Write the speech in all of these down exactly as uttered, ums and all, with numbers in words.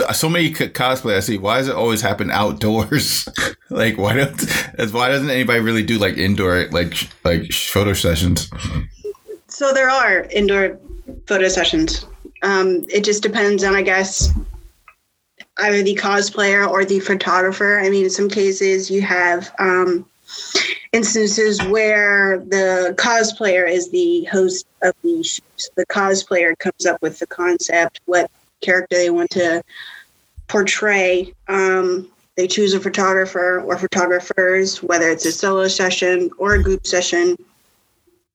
so, so many cosplay I see. Why does it always happen outdoors? Like, why don't? That's why doesn't anybody really do like indoor like like photo sessions? So there are indoor photo sessions. Um, it just depends on, I guess, either the cosplayer or the photographer. I mean, in some cases you have um, instances where the cosplayer is the host of the shoots. The cosplayer comes up with the concept, what character they want to portray. Um, they choose a photographer or photographers, whether it's a solo session or a group session.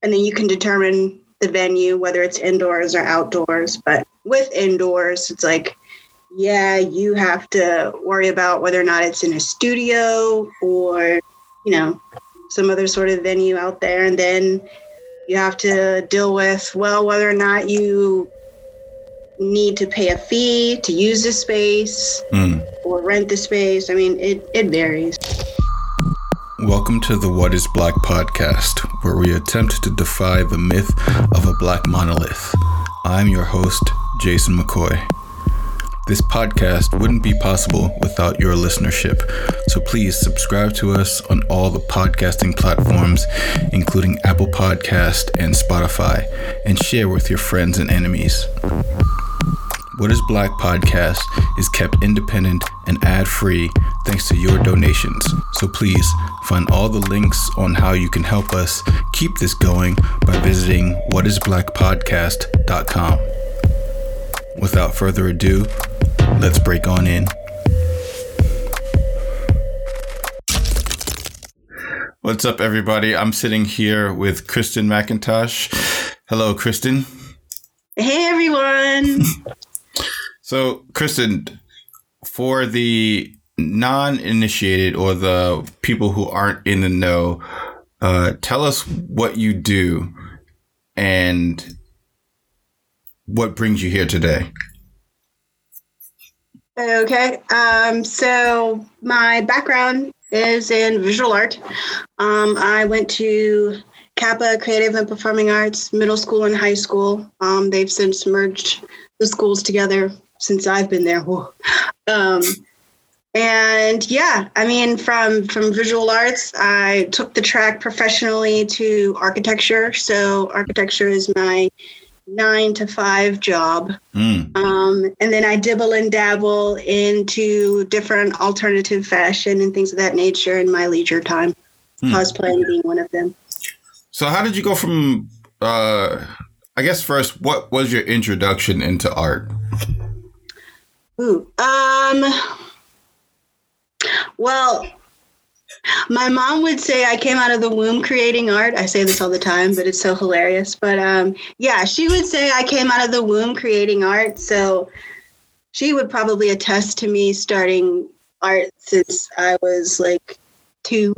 And then you can determine the venue, whether it's indoors or outdoors. But with indoors, it's like, yeah, you have to worry about whether or not it's in a studio or, you know, some other sort of venue out there. And then you have to deal with, well, whether or not you need to pay a fee to use the space mm. or rent the space. I mean, it, it varies. Welcome to the What is Black podcast, where we attempt to defy the myth of a black monolith. I'm your host, Jason McCoy. This podcast wouldn't be possible without your listenership, so please subscribe to us on all the podcasting platforms, including Apple Podcast and Spotify, and share with your friends and enemies. What is Black podcast is kept independent and ad-free thanks to your donations, so please find all the links on how you can help us keep this going by visiting what is black podcast dot com. Without further ado, let's break on in. What's up, everybody? I'm sitting here with Kristen McIntosh. Hello, Kristen. Hey, everyone. So, Kristen, for the non-initiated or the people who aren't in the know, uh, tell us what you do and what brings you here today. Okay, um, so my background is in visual art. Um, I went to CAPA, Creative and Performing Arts, middle school and high school. Um, they've since merged the schools together since I've been there. Um, and yeah, I mean, from, from visual arts, I took the track professionally to architecture. So architecture is my nine to five job. Mm. Um, and then I dibble and dabble into different alternative fashion and things of that nature in my leisure time, mm. cosplaying being one of them. So how did you go from, uh, I guess first, what was your introduction into art? Ooh, um, well, my mom would say I came out of the womb creating art. I say this all the time, but it's so hilarious. But um, yeah, she would say I came out of the womb creating art. So she would probably attest to me starting art since I was like two.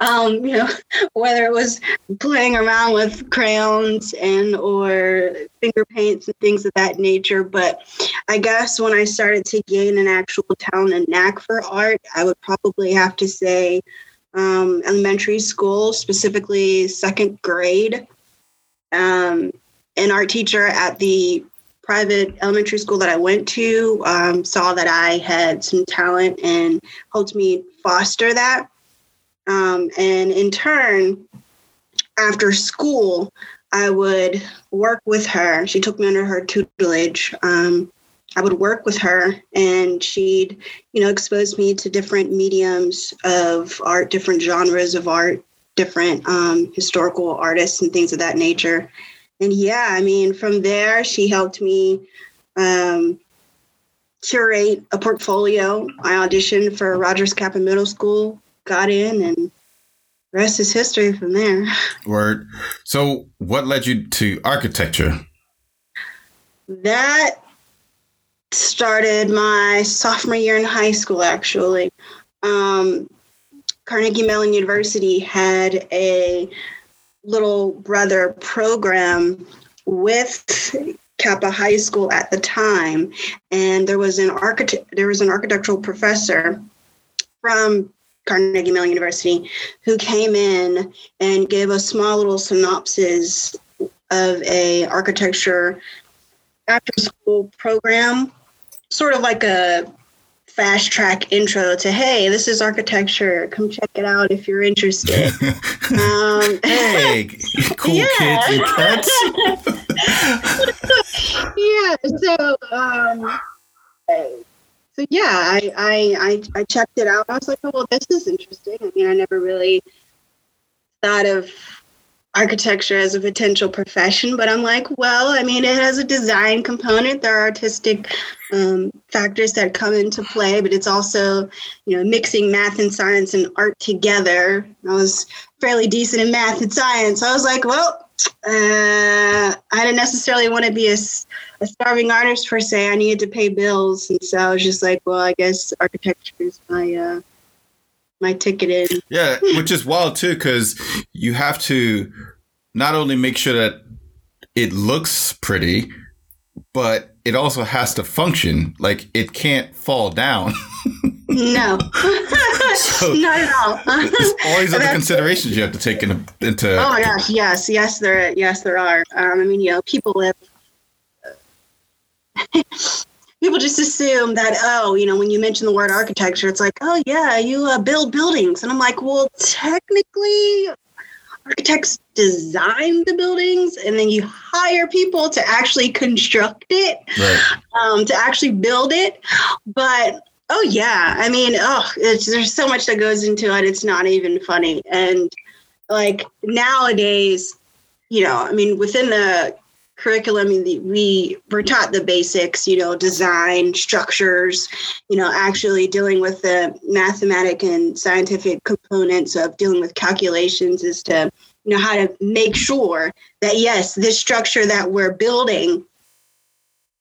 um, you know, whether it was playing around with crayons and or finger paints and things of that nature. But I guess when I started to gain an actual talent and knack for art, I would probably have to say um, elementary school, specifically second grade. Um, an art teacher at the private elementary school that I went to um, saw that I had some talent and helped me foster that. Um, and in turn, after school, I would work with her. She took me under her tutelage. Um, I would work with her and she'd, you know, expose me to different mediums of art, different genres of art, different um, historical artists and things of that nature. And yeah, I mean, from there, she helped me um, curate a portfolio. I auditioned for Rogers Kappa Middle School, got in, and the rest is history from there. Word. So what led you to architecture? That started my sophomore year in high school, actually. Um, Carnegie Mellon University had a little brother program with Kappa High School at the time, and there was an architect, there was an architectural professor from Carnegie Mellon University who came in and gave a small little synopsis of a architecture after school program sort of like a fast track intro to, hey, this is architecture. Come check it out if you're interested. um, hey, cool yeah. kids and cats. yeah. So, um, so yeah, I, I, I, I checked it out. I was like, oh, well, this is interesting. I mean, I never really thought of architecture as a potential profession, but I'm like, well, I mean, it has a design component. There are artistic um, factors that come into play, but it's also, you know, mixing math and science and art together. I was fairly decent in math and science. I was like, well, uh, I didn't necessarily want to be a, a starving artist per se. I needed to pay bills, and so I was just like, well, I guess architecture is my uh, my ticket in. Yeah, which is wild too, because you have to not only make sure that it looks pretty, but it also has to function. Like, it can't fall down. No, so not at all. There's always other considerations you have to take in, into. Oh my gosh, yes, yes, there, yes, there are. Um, I mean, you know, people live. People just assume that, oh, you know, when you mention the word architecture, it's like, oh, yeah, you uh, build buildings. And I'm like, well, technically, architects design the buildings, and then you hire people to actually construct it, right. um, to actually build it. But, oh, yeah, I mean, oh, it's, there's so much that goes into it. It's not even funny. And, like, nowadays, you know, I mean, within the curriculum, we were taught the basics, you know, design, structures, you know, actually dealing with the mathematic and scientific components of dealing with calculations as to, you know, how to make sure that, yes, this structure that we're building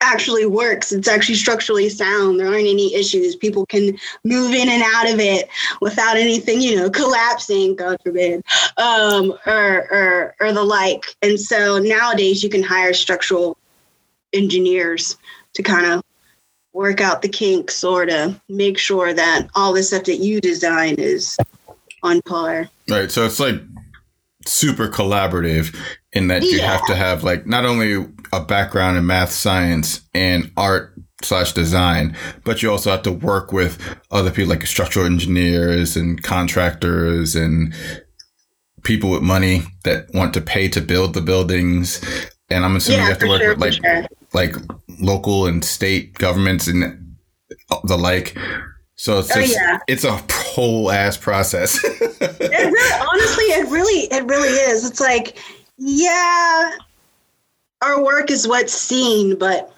actually works. It's actually structurally sound. There aren't any issues. People can move in and out of it without anything, you know, collapsing, God forbid, um, or, or, or the like. And so nowadays you can hire structural engineers to kind of work out the kinks or to make sure that all the stuff that you design is on par. Right. So it's like super collaborative in that you yeah. have to have like not only a background in math, science, and art slash design, but you also have to work with other people like structural engineers and contractors and people with money that want to pay to build the buildings. And I'm assuming yeah, you have to work sure, with like sure. like local and state governments and the like. So it's just, oh, yeah. it's a whole ass process. it really, honestly, it really, it really is. It's like, yeah, our work is what's seen, but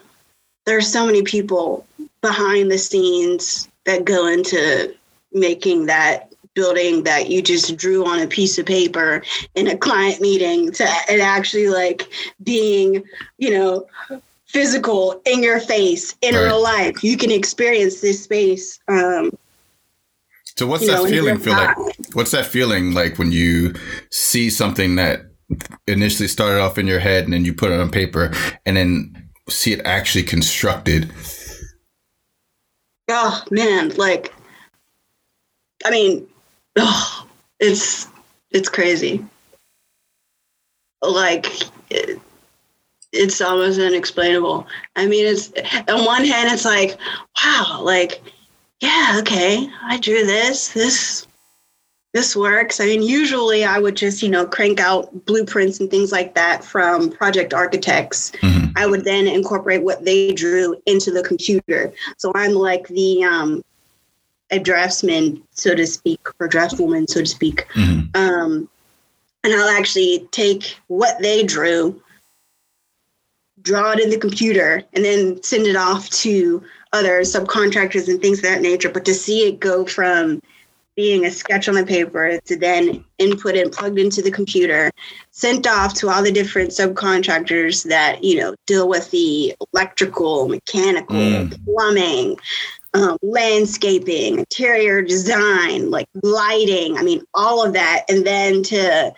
there's so many people behind the scenes that go into making that building that you just drew on a piece of paper in a client meeting to it actually like being, you know, physical in your face in right. real life. You can experience this space. Um, so what's that know, feeling feel like? What's that feeling like when you see something that initially started off in your head and then you put it on paper and then see it actually constructed? Oh man, like, I mean, oh, it's, it's crazy. Like it, it's almost unexplainable. I mean, it's on one hand, it's like, wow, like, yeah, okay, I drew this, this, this works. I mean, usually I would just, you know, crank out blueprints and things like that from project architects. Mm-hmm. I would then incorporate what they drew into the computer. So I'm like the um, a draftsman, so to speak, or draftswoman, so to speak. Mm-hmm. Um, and I'll actually take what they drew, draw it in the computer, and then send it off to other subcontractors and things of that nature. But to see it go from being a sketch on the paper to then input and plugged into the computer, sent off to all the different subcontractors that, you know, deal with the electrical, mechanical, mm. plumbing, um, landscaping, interior design, like lighting. I mean, all of that. And then to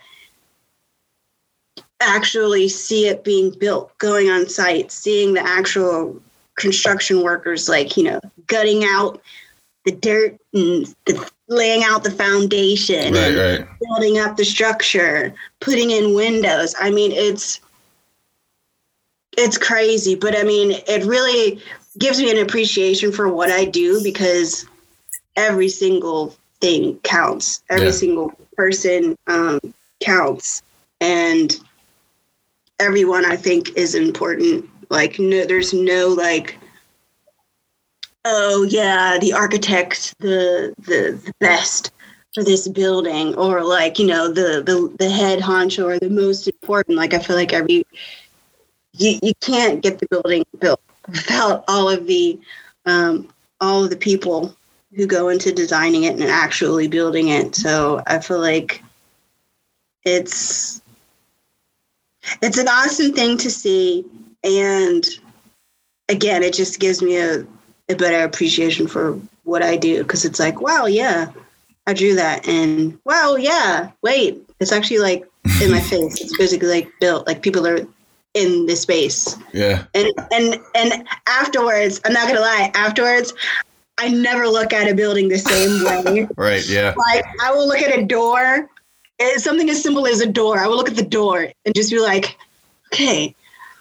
actually see it being built, going on site, seeing the actual construction workers, like, you know, gutting out the dirt and the laying out the foundation, right, and right. building up the structure, putting in windows. I mean, it's, it's crazy, but I mean, it really gives me an appreciation for what I do, because every single thing counts. Every yeah. single person um, counts. And everyone, I think, is important. Like, no, there's no, like, oh, yeah, the architect, the the, the best for this building, or, like, you know, the, the, the head honcho or the most important. Like, I feel like every... You, you can't get the building built without all of the um, all of the people who go into designing it and actually building it. So I feel like it's it's an awesome thing to see, and again, it just gives me a, a better appreciation for what I do, because it's like, wow, yeah, I drew that, and wow, yeah, wait, it's actually like in my face. It's physically like built. Like people are in this space. Yeah. And and and afterwards, I'm not gonna lie, afterwards I never look at a building the same way. Right, yeah. Like I will look at a door. It's something as simple as a door. I will look at the door and just be like, okay,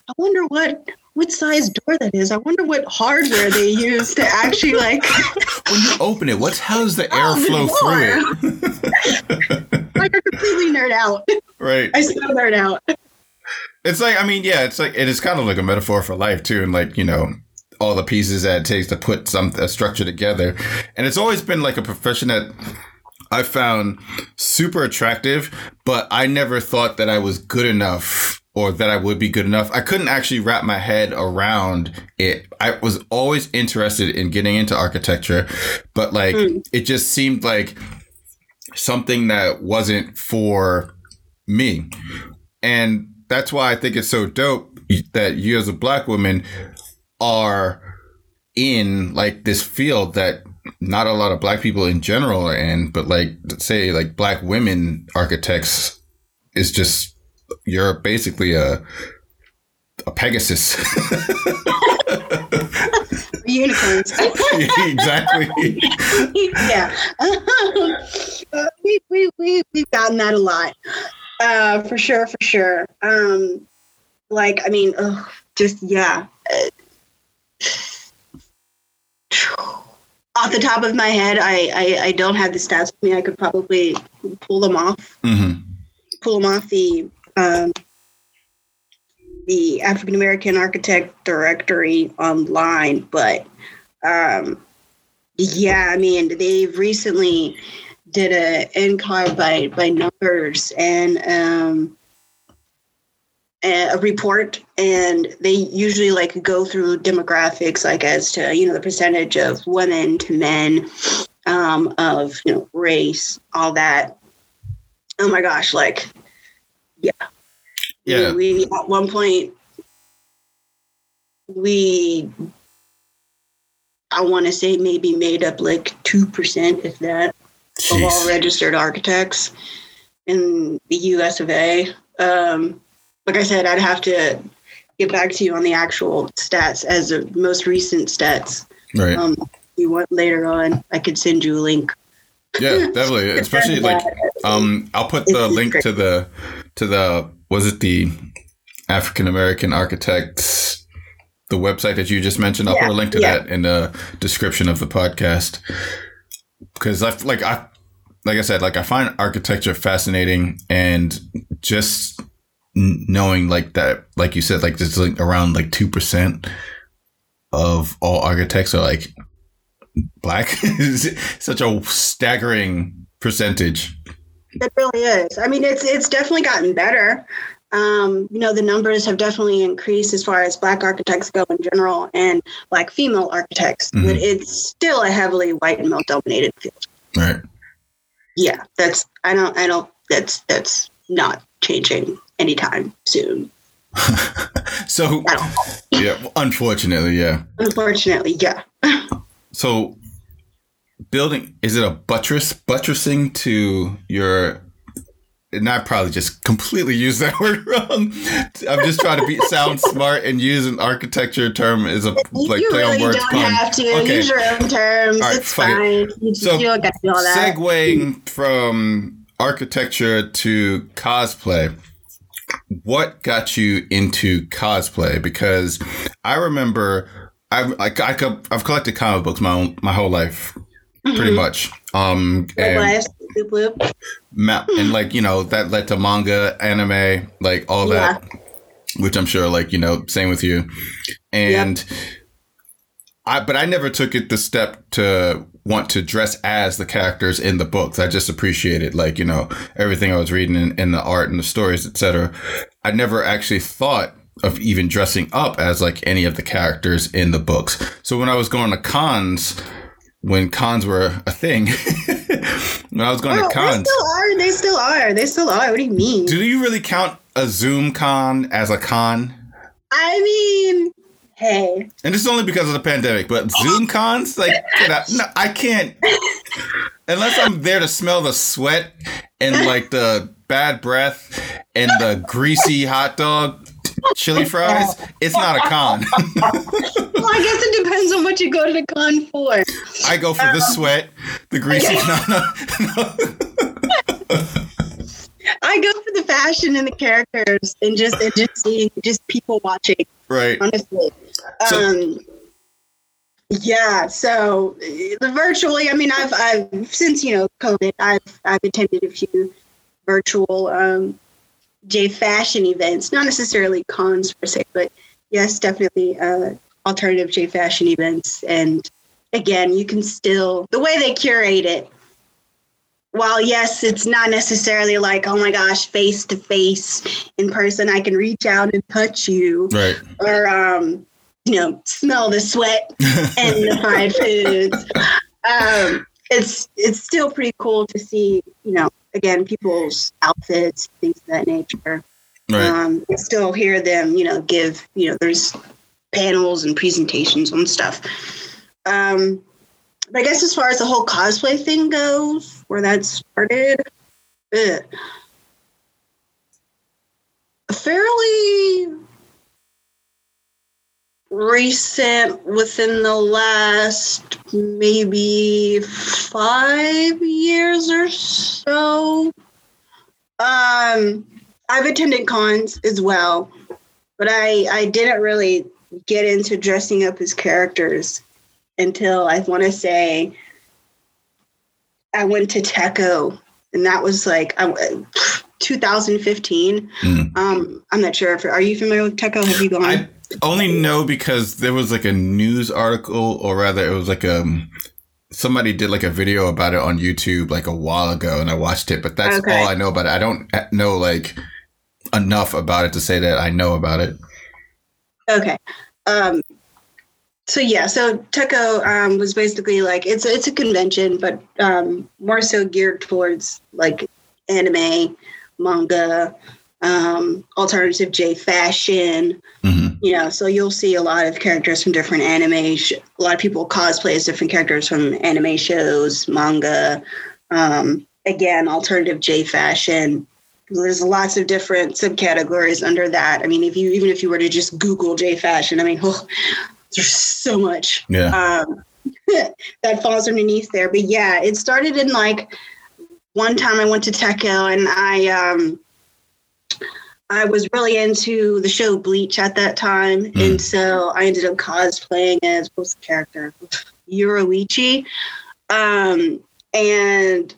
I wonder what what size door that is. I wonder what hardware they use to actually like when you open it, what's how's the airflow through it? Like I completely nerd out. Right. I still nerd out. It's like, I mean, yeah, it's like, it is kind of like a metaphor for life too. And like, you know, all the pieces that it takes to put some a structure together. And it's always been like a profession that I found super attractive, but I never thought that I was good enough or that I would be good enough. I couldn't actually wrap my head around it. I was always interested in getting into architecture, but like, mm. it just seemed like something that wasn't for me. And that's why I think it's so dope that you as a black woman are in like this field that not a lot of black people in general are in, but like say like black women architects is just, you're basically a, a Pegasus. Unicorns. Exactly. Yeah. we, we, we, we've gotten that a lot. Uh, for sure, for sure. Um, like, I mean, ugh, just, yeah. Uh, off the top of my head, I, I, I don't have the stats with me. I could probably pull them off. Mm-hmm. Pull them off the, um, the African American Architect Directory online. But, um, yeah, I mean, they've recently... did a end card by by numbers and um, a report, and they usually like go through demographics, like as to, you know, the percentage of women to men, um, of, you know, race, all that. Oh my gosh, like yeah, yeah. We, we at one point we I want to say maybe made up like two percent, if that. Jeez. Of all registered architects in the U S of A. Um, like I said, I'd have to get back to you on the actual stats as the most recent stats. Right. Um, if you want later on, I could send you a link. Yeah, definitely. Especially like, um, I'll put the link to the, to the, was it the African American Architects, the website that you just mentioned? I'll yeah, put a link to yeah. that in the description of the podcast. Because I like I like I said like I find architecture fascinating, and just knowing like that, like you said, like just like around like two percent of all architects are like black is such a staggering percentage. It really is. I mean, it's it's definitely gotten better. Um, you know, the numbers have definitely increased as far as black architects go in general, and black female architects, mm-hmm. but it's still a heavily white and male dominated field. Right. Yeah. That's, I don't, I don't, that's, that's not changing anytime soon. So, yeah, unfortunately. Yeah. Unfortunately. Yeah. So building, is it a buttress, buttressing to your, and I probably just completely used that word wrong. I'm just trying to be sound smart and use an architecture term as a like you play really on words. You don't pun. Have to okay. use your own terms. Right, it's fine. It. So you don't get to do all that. Segueing from architecture to cosplay, what got you into cosplay? Because I remember I've I, I, I've collected comic books my own, my whole life, mm-hmm. pretty much. Um, and, ma- and like you know that led to manga, anime, like all yeah. that, which I'm sure like you know same with you. And yep. I but I never took it the step to want to dress as the characters in the books. I just appreciated like you know everything I was reading in, in the art and the stories, et cetera. I never actually thought of even dressing up as like any of the characters in the books. So when I was going to cons, when cons were a thing, when I was going oh, to cons, they still are, they still are, they still are. What do you mean? Do you really count a Zoom con as a con? I mean, hey. And it's only because of the pandemic, but Zoom cons, like, get out. No, I can't. Unless I'm there to smell the sweat and like the bad breath and the greasy hot dog. Chili fries? It's not a con. Well, I guess it depends on what you go to the con for. I go for um, the sweat, the greasy. No, no, no. I go for the fashion and the characters, and just and just seeing just people watching. Right. Honestly. So, um. Yeah. So the virtually, I mean, I've I've since you know COVID, I've I've attended a few virtual um. J fashion events, not necessarily cons per se, but yes, definitely uh, alternative J fashion events. And again, you can still, the way they curate it, while yes, it's not necessarily like, oh my gosh, face to face in person, I can reach out and touch you, right? Or, um, you know, smell the sweat and the fried foods. Um, it's, it's still pretty cool to see, you know, again, people's outfits, things of that nature. Right. Um, I still hear them, you know, give, you know, there's panels and presentations on stuff. Um, but I guess as far as the whole cosplay thing goes, where that started, ugh, fairly recent, within the last maybe five years or so. Um, I've attended cons as well, but I, I didn't really get into dressing up as characters until I want to say I went to Tekko, and that was like I, twenty fifteen. Mm. Um, I'm not sure if are you familiar with Tekko? Have you gone? I- Only know because there was like a news article, or rather it was like um somebody did like a video about it on YouTube like a while ago, and I watched it, but that's okay. All I know about it. I don't know like enough about it to say that I know about it. Okay. Um so yeah, so Tekko um was basically like it's a, it's a convention, but um more so geared towards like anime, manga, um alternative J fashion. Mm-hmm. You know, so you'll see a lot of characters from different anime sh- a lot of people cosplay as different characters from anime shows, manga, um again alternative J fashion. There's lots of different subcategories under that. I mean, if you even if you were to just Google J fashion, I mean, oh, there's so much yeah. um that falls underneath there. But yeah, it started in like one time I went to Tekko, and I um I was really into the show Bleach at that time. Mm. And so I ended up cosplaying as, what's the character? Yoruichi. Um, and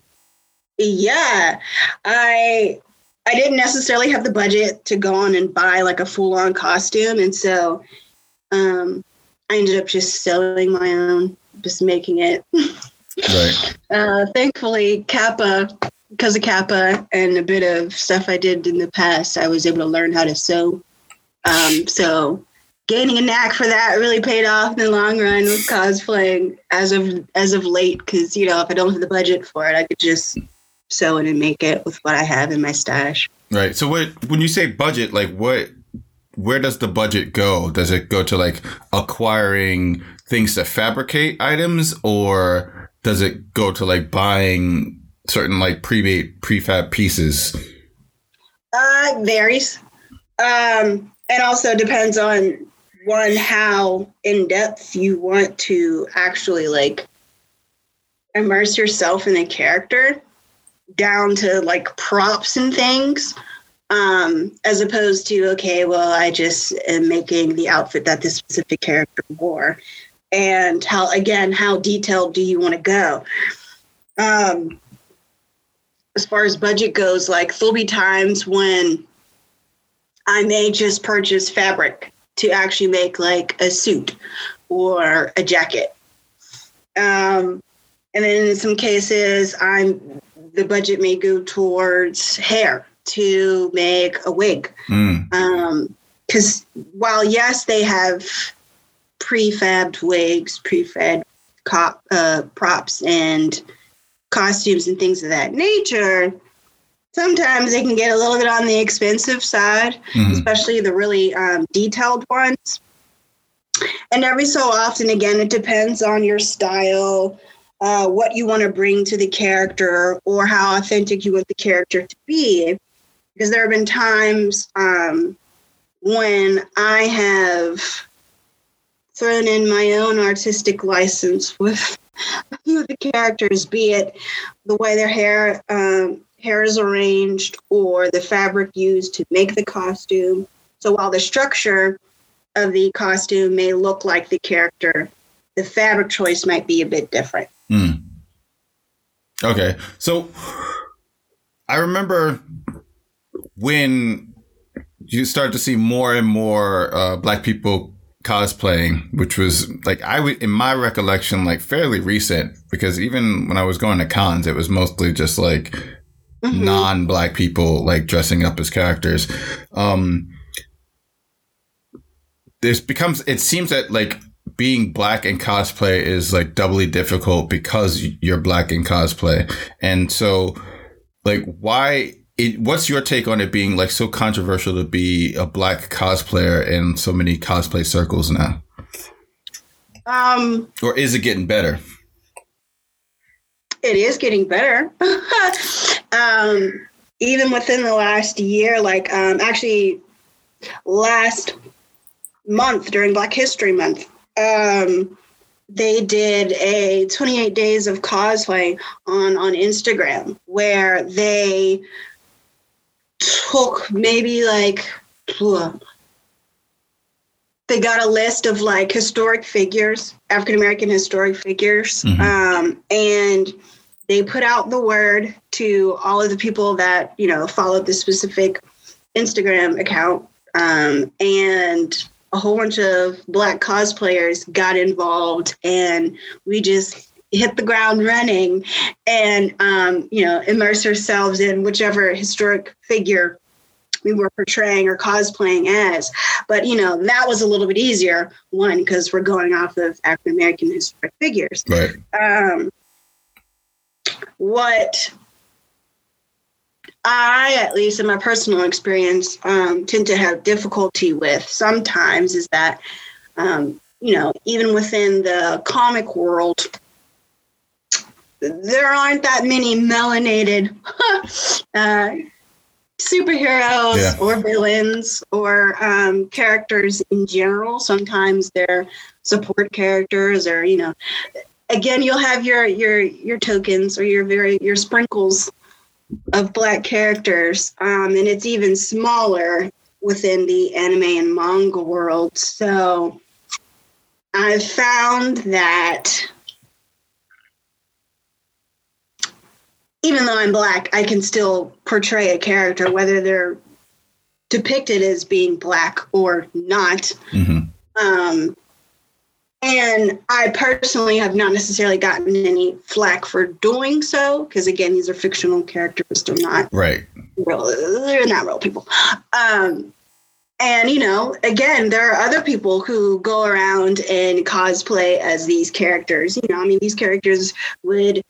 yeah, I I didn't necessarily have the budget to go on and buy like a full-on costume. And so um, I ended up just sewing my own, just making it. Right. Uh, thankfully, CAPA... Because of CAPA and a bit of stuff I did in the past, I was able to learn how to sew. Um, so gaining a knack for that really paid off in the long run with cosplaying as of as of late. Because, you know, if I don't have the budget for it, I could just sew it and make it with what I have in my stash. Right. So what, when you say budget, like what, where does the budget go? Does it go to like acquiring things to fabricate items, or does it go to like buying certain like pre-made prefab pieces? Uh, varies. Um, and also depends on one, how in depth you want to actually like immerse yourself in the character, down to like props and things. Um, as opposed to, okay, well, I just am making the outfit that this specific character wore. And how, again, how detailed do you want to go? Um, as far as budget goes, like there'll be times when I may just purchase fabric to actually make like a suit or a jacket. Um, and then in some cases, I'm the budget may go towards hair to make a wig. Mm. Um, 'cause while, yes, they have prefabbed wigs, prefab cop, uh, props and costumes and things of that nature, sometimes they can get a little bit on the expensive side, mm-hmm. especially the really um, detailed ones. And every so often, again, it depends on your style, uh, what you want to bring to the character, or how authentic you want the character to be. Because there have been times um, when I have thrown in my own artistic license with a few of the characters, be it the way their hair um, hair is arranged or the fabric used to make the costume. So while the structure of the costume may look like the character, the fabric choice might be a bit different. Mm. Okay. So I remember when you start to see more and more uh, Black people cosplaying, which was like, I would, in my recollection, like fairly recent, because even when I was going to cons, it was mostly just like mm-hmm. non-Black people like dressing up as characters. Um, this becomes, it seems that like being Black in cosplay is like doubly difficult because you're Black in cosplay. And so like, why It, what's your take on it being like so controversial to be a Black cosplayer in so many cosplay circles now? Um, or is it getting better? It is getting better. um, even within the last year, like um, actually last month during Black History Month, um, they did a twenty-eight days of cosplay on, on Instagram where they took maybe like they got a list of like historic figures, African American historic figures, mm-hmm. um, and they put out the word to all of the people that you know followed this specific Instagram account, um, and a whole bunch of Black cosplayers got involved, and we just hit the ground running and, um, you know, immerse ourselves in whichever historic figure we were portraying or cosplaying as. But, you know, that was a little bit easier, one, because we're going off of African-American historic figures. Right. Um, what I, at least in my personal experience, um, tend to have difficulty with sometimes is that, um, you know, even within the comic world, there aren't that many melanated uh, superheroes yeah. or villains or um, characters in general. Sometimes they're support characters, or you know, again, you'll have your your your tokens or your very your sprinkles of Black characters, um, and it's even smaller within the anime and manga world. So I've found that, even though I'm Black, I can still portray a character, whether they're depicted as being Black or not. Mm-hmm. Um, and I personally have not necessarily gotten any flack for doing so, because again, these are fictional characters. They're not right. real, they're not real people. Um, and, you know, again, there are other people who go around and cosplay as these characters. You know, I mean, these characters would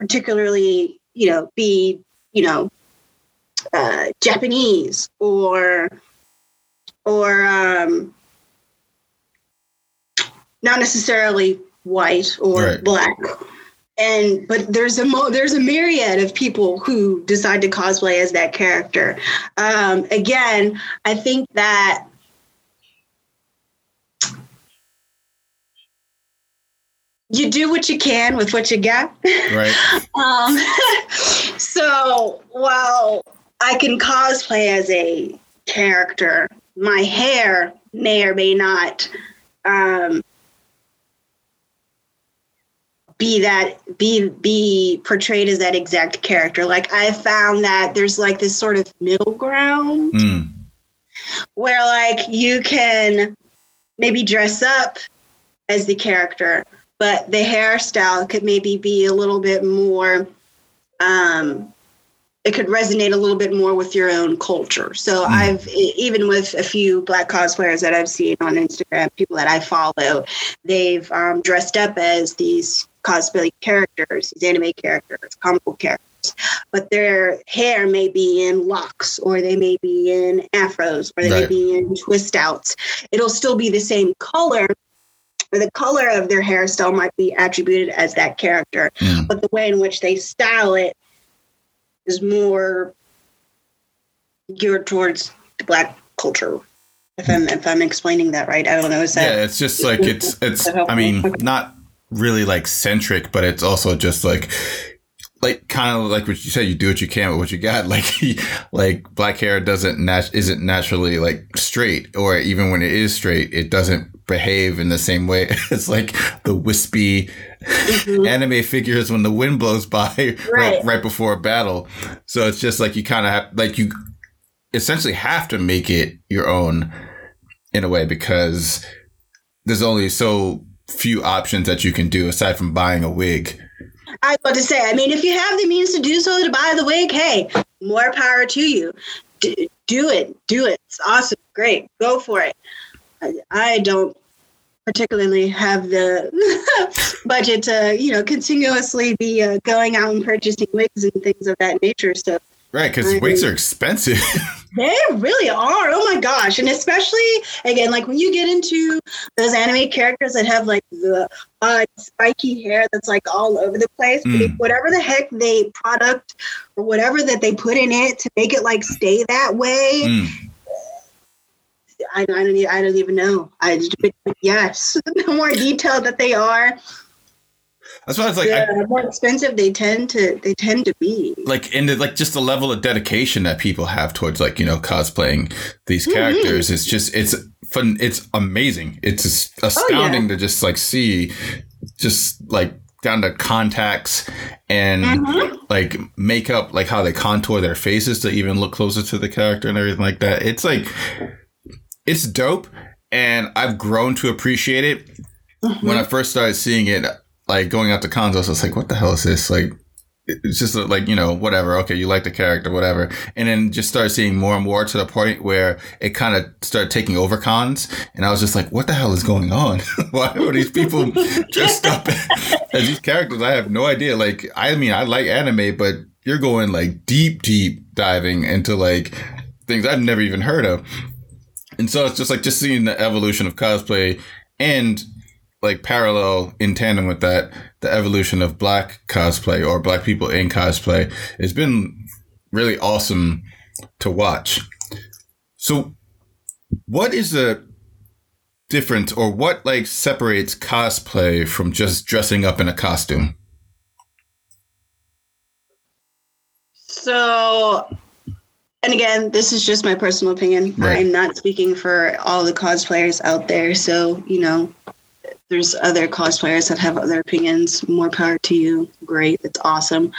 particularly, you know, be, you know, uh, Japanese or, or um, not necessarily white or right. Black. And, but there's a, mo- there's a myriad of people who decide to cosplay as that character. Um, again, I think that you do what you can with what you got. Right. um, so while I can cosplay as a character. My hair may or may not um, be that be be portrayed as that exact character. Like, I found that there's like this sort of middle ground mm. where like you can maybe dress up as the character, but the hairstyle could maybe be a little bit more. Um, it could resonate a little bit more with your own culture. So mm. I've, even with a few Black cosplayers that I've seen on Instagram, people that I follow, they've um, dressed up as these cosplay characters, these anime characters, comic book characters, but their hair may be in locks, or they may be in afros, or they right. may be in twist outs. It'll still be the same color, or the color of their hairstyle might be attributed as that character, mm. but the way in which they style it is more geared towards the Black culture. If I'm if I'm explaining that right, I don't know. Is that yeah? It's just like it's it's. I mean, not really like centric, but it's also just like like kind of like what you said. You do what you can with what you got. Like like Black hair doesn't nat- isn't naturally like straight, or even when it is straight, it doesn't behave in the same way. It's like the wispy. Mm-hmm. Anime figures when the wind blows by right. right right before a battle. So it's just like you kind of have like you essentially have to make it your own in a way, because there's only so few options that you can do aside from buying a wig. I was about to say, I mean, if you have the means to do so, to buy the wig, hey, more power to you. D- do it. Do it. It's awesome. Great. Go for it. I, I don't particularly have the budget to, you know, continuously be uh, going out and purchasing wigs and things of that nature. So right, because wigs are expensive. They really are. Oh my gosh! And especially again, like when you get into those anime characters that have like the odd spiky hair that's like all over the place. Mm. Whatever the heck they product or whatever that they put in it to make it like stay that way. Mm. I don't, I don't. I don't even know. I just, yes, the more detailed that they are, that's why it's like the I, more expensive they tend to. They tend to be like, and like just the level of dedication that people have towards like, you know, cosplaying these characters. Mm-hmm. It's just it's fun. It's amazing. It's astounding oh, yeah. to just like see, just like down to contacts and mm-hmm. like makeup, like how they contour their faces to even look closer to the character and everything like that. It's like. It's dope, and I've grown to appreciate it. Mm-hmm. When I first started seeing it, like going out to cons, I was like, "What the hell is this?" Like, it's just like, you know, whatever. Okay, you like the character, whatever, and then just started seeing more and more to the point where it kind of started taking over cons, and I was just like, "What the hell is going on? Why are these people dressed up as these characters?" I have no idea. Like, I mean, I like anime, but you're going like deep, deep diving into like things I've never even heard of. And so it's just like just seeing the evolution of cosplay and like parallel in tandem with that, the evolution of Black cosplay or Black people in cosplay has been really awesome to watch. So what is the difference or what like separates cosplay from just dressing up in a costume? So... And again, this is just my personal opinion. Right. I'm not speaking for all the cosplayers out there. So, you know, there's other cosplayers that have other opinions. More power to you. Great. That's awesome.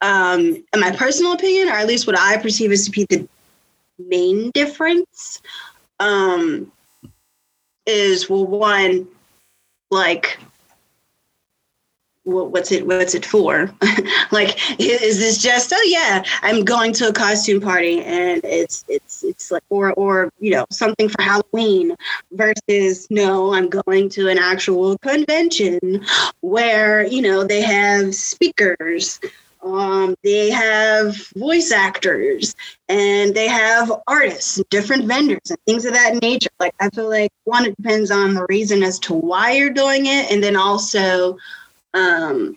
Um, in my personal opinion, or at least what I perceive as to be the main difference, um, is, well, one, like... What's it? What's it for? Like, is this just? Oh yeah, I'm going to a costume party, and it's it's it's like, or or you know, something for Halloween. Versus, no, I'm going to an actual convention where, you know, they have speakers, um, they have voice actors, and they have artists, different vendors, and things of that nature. Like, I feel like one, it depends on the reason as to why you're doing it, and then also. Um,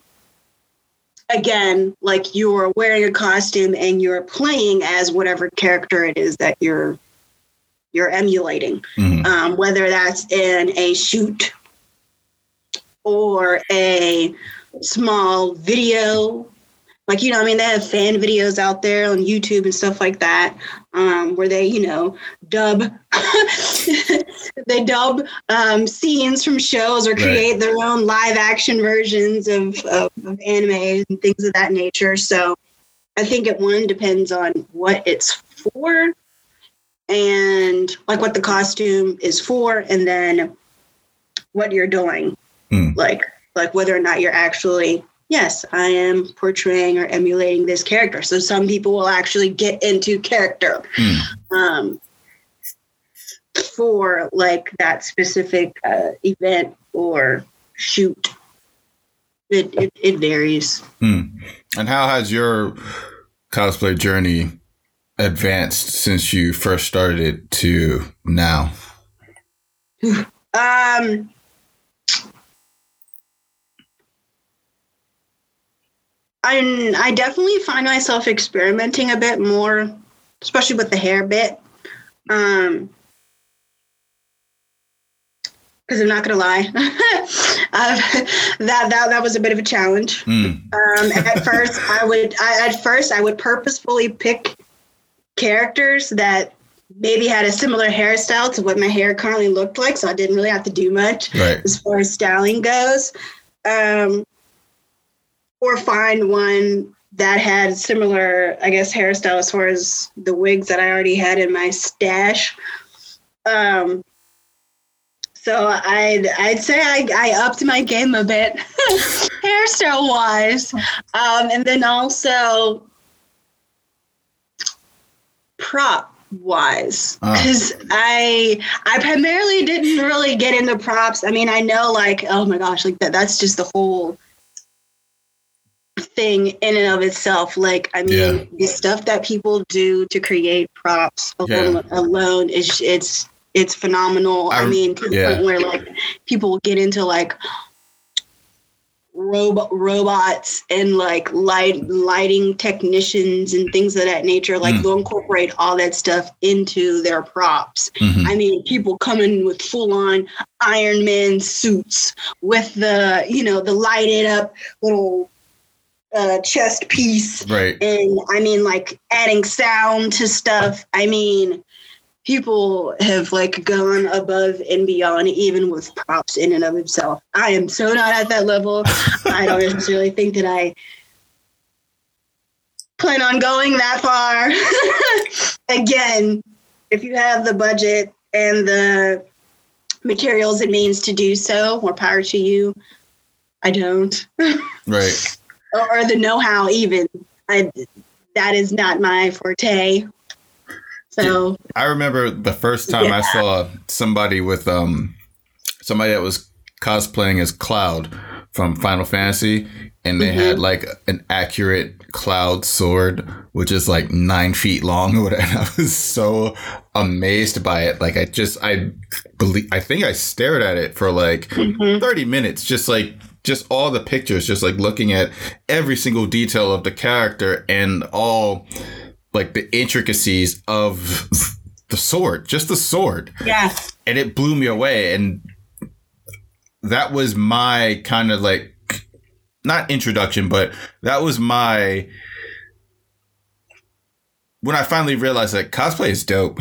again, like you're wearing a costume and you're playing as whatever character it is that you're you're emulating, mm-hmm. um, whether that's in a shoot or a small video Like, you know, I mean, they have fan videos out there on YouTube and stuff like that, um, where they, you know, dub, they dub um, scenes from shows or create right. their own live action versions of, of, of anime and things of that nature. So I think it, one, depends on what it's for and like what the costume is for, and then what you're doing, mm. like, like whether or not you're actually... Yes, I am portraying or emulating this character. So some people will actually get into character mm. um, for like that specific uh, event or shoot. It it, it varies. Mm. And how has your cosplay journey advanced since you first started to now? um. I I definitely find myself experimenting a bit more, especially with the hair bit. Um, because I'm not gonna lie, uh, that that that was a bit of a challenge. Mm. Um, at first, I would I, at first I would purposefully pick characters that maybe had a similar hairstyle to what my hair currently looked like, so I didn't really have to do much right. as far as styling goes. Um. Or find one that had similar, I guess, hairstyle as far as the wigs that I already had in my stash. Um, so I'd I'd say I, I upped my game a bit, hairstyle wise, um, and then also prop wise, because oh. I I primarily didn't really get into props. I mean, I know, like, oh my gosh, like that that's just the whole thing in and of itself. Like, I mean, yeah. the stuff that people do to create props alone, yeah. alone is it's it's phenomenal. I, I mean, to yeah. the point where like people get into like robo- robots and like light lighting technicians and things of that nature. Like, mm. they'll incorporate all that stuff into their props. Mm-hmm. I mean, people come in with full on Iron Man suits with the you know the lighted up little. Uh, chest piece, right? And I mean, like adding sound to stuff. I mean, people have like gone above and beyond, even with props in and of itself. I am so not at that level. I don't necessarily think that I plan on going that far. Again, if you have the budget and the materials and means to do so, more power to you. I don't. Right. Or the know-how, even. I, that is not my forte. So I remember the first time yeah. I saw somebody with um somebody that was cosplaying as Cloud from Final Fantasy, and they mm-hmm. had like an accurate Cloud sword, which is like nine feet long or whatever. And I was so amazed by it. Like I just I believe I think I stared at it for like mm-hmm. thirty minutes, just like. Just all the pictures, just like looking at every single detail of the character and all like the intricacies of the sword, just the sword. Yeah. And it blew me away. And that was my kind of like, not introduction, but that was my, when I finally realized that cosplay is dope.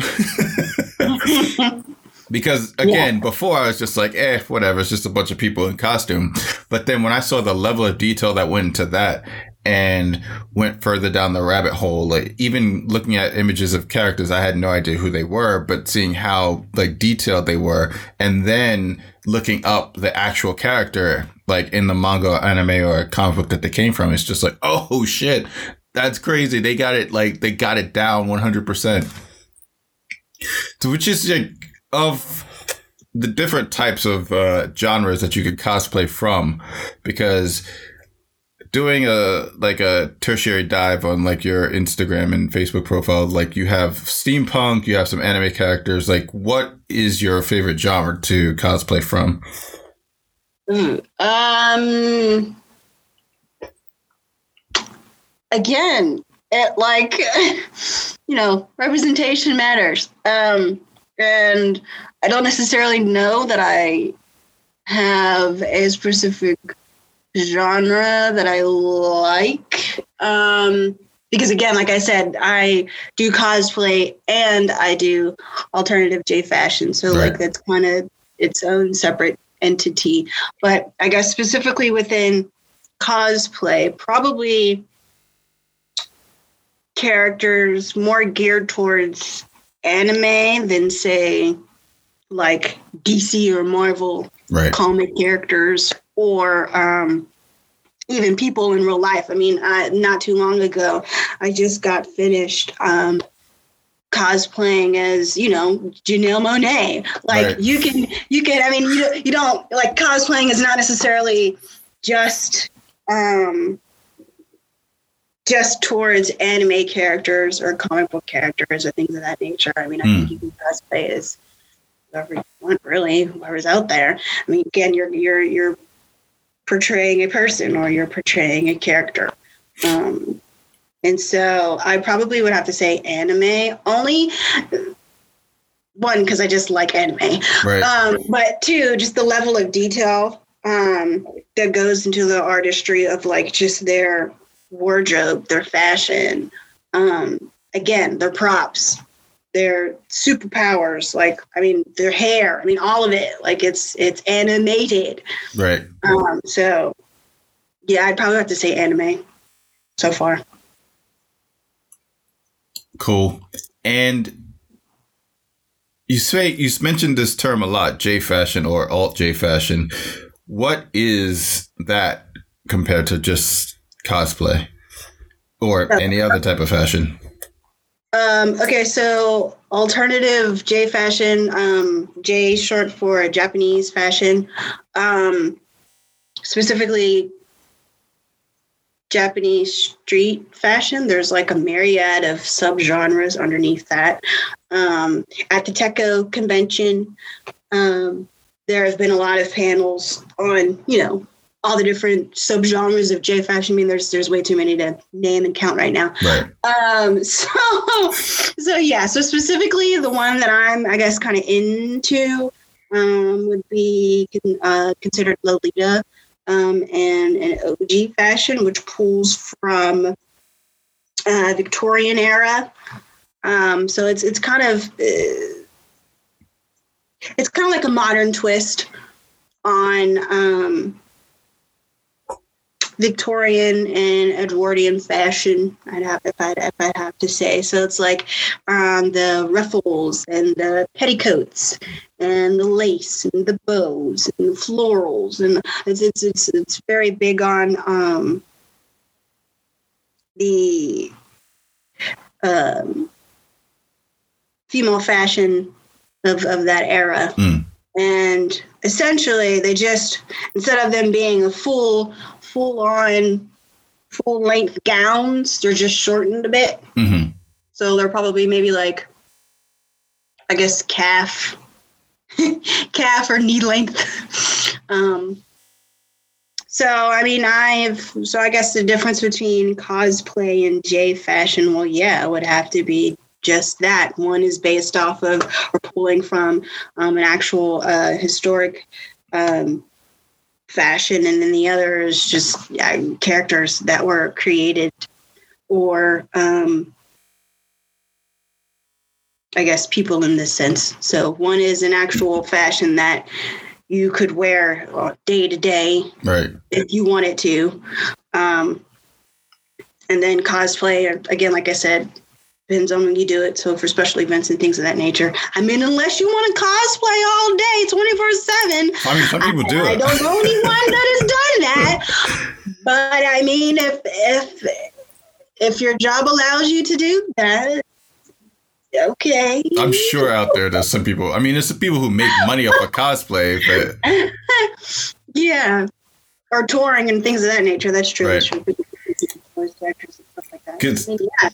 Because, again, yeah. before I was just like, eh, whatever. It's just a bunch of people in costume. But then when I saw the level of detail that went into that and went further down the rabbit hole, like even looking at images of characters, I had no idea who they were, but seeing how like detailed they were and then looking up the actual character, like in the manga or anime or comic book that they came from, it's just like, oh, shit, that's crazy. They got it like they got it down one hundred percent. So which is like. Of the different types of uh, genres that you could cosplay from, because doing a like a tertiary dive on like your Instagram and Facebook profile, like you have steampunk, you have some anime characters. Like, what is your favorite genre to cosplay from? Mm, um, again, it like you know, representation matters. Um. And I don't necessarily know that I have a specific genre that I like. Um, because again, like I said, I do cosplay and I do alternative J fashion. So right. like that's kind of its own separate entity. But I guess specifically within cosplay, probably characters more geared towards anime than say like D C or Marvel right. comic characters or um, even people in real life. I mean, I, not too long ago, I just got finished um, cosplaying as, you know, Janelle Monáe. Like right. you can, you can, I mean, you don't, you don't like cosplaying is not necessarily just, um, just towards anime characters or comic book characters or things of that nature. I mean, I mm. think you can cosplay as whoever you want, really, whoever's out there. I mean, again, you're you're you're portraying a person or you're portraying a character. Um, and so I probably would have to say anime only. One, because I just like anime. Right. Um, but two, just the level of detail um, that goes into the artistry of like just their wardrobe, their fashion, um, again, their props, their superpowers, like, I mean, their hair, I mean, all of it, like it's, it's animated. Right. Um, so yeah, I'd probably have to say anime so far. Cool. And you say, you mentioned this term a lot, J fashion or alt J fashion. What is that compared to just cosplay or oh. any other type of fashion? Um, okay, so alternative J fashion, um, J short for Japanese fashion, um, specifically Japanese street fashion. There's like a myriad of subgenres underneath that. Um, at the Tekko convention, um, there have been a lot of panels on, you know, all the different subgenres of J fashion. I mean, there's there's way too many to name and count right now. Right. Um, so, so yeah. So specifically, the one that I'm, I guess, kind of into um, would be uh, considered Lolita um, and an O G fashion, which pulls from uh, Victorian era. Um, so it's it's kind of uh, it's kind of like a modern twist on. Um, Victorian and Edwardian fashion, I'd have if I'd, if I'd have to say. So it's like um, the ruffles and the petticoats and the lace and the bows and the florals, and it's it's it's, it's very big on um, the um, female fashion of of that era. Mm. And essentially, they just, instead of them being a full, full-on, full-length gowns, they're just shortened a bit. Mm-hmm. So they're probably maybe like, I guess, calf, calf or knee length. um, so, I mean, I've, so I guess the difference between cosplay and J fashion, well, yeah, it would have to be just that. One is based off of or pulling from um, an actual uh, historic um, fashion, and then the other is just yeah, characters that were created or, um, I guess, people in this sense. So one is an actual fashion that you could wear day to day right. if you wanted to. Um, and then cosplay, again, like I said, depends on when you do it. So for special events and things of that nature, I mean, unless you want to cosplay all day, twenty-four seven. I mean, some people I, do I it. I don't know anyone that has done that. But I mean, if if if your job allows you to do that, okay. I'm sure out there there's some people. I mean, there's some people who make money off of cosplay, but yeah, or touring and things of that nature. That's true. Right. That's true. Actors and stuff like that. I mean, yeah.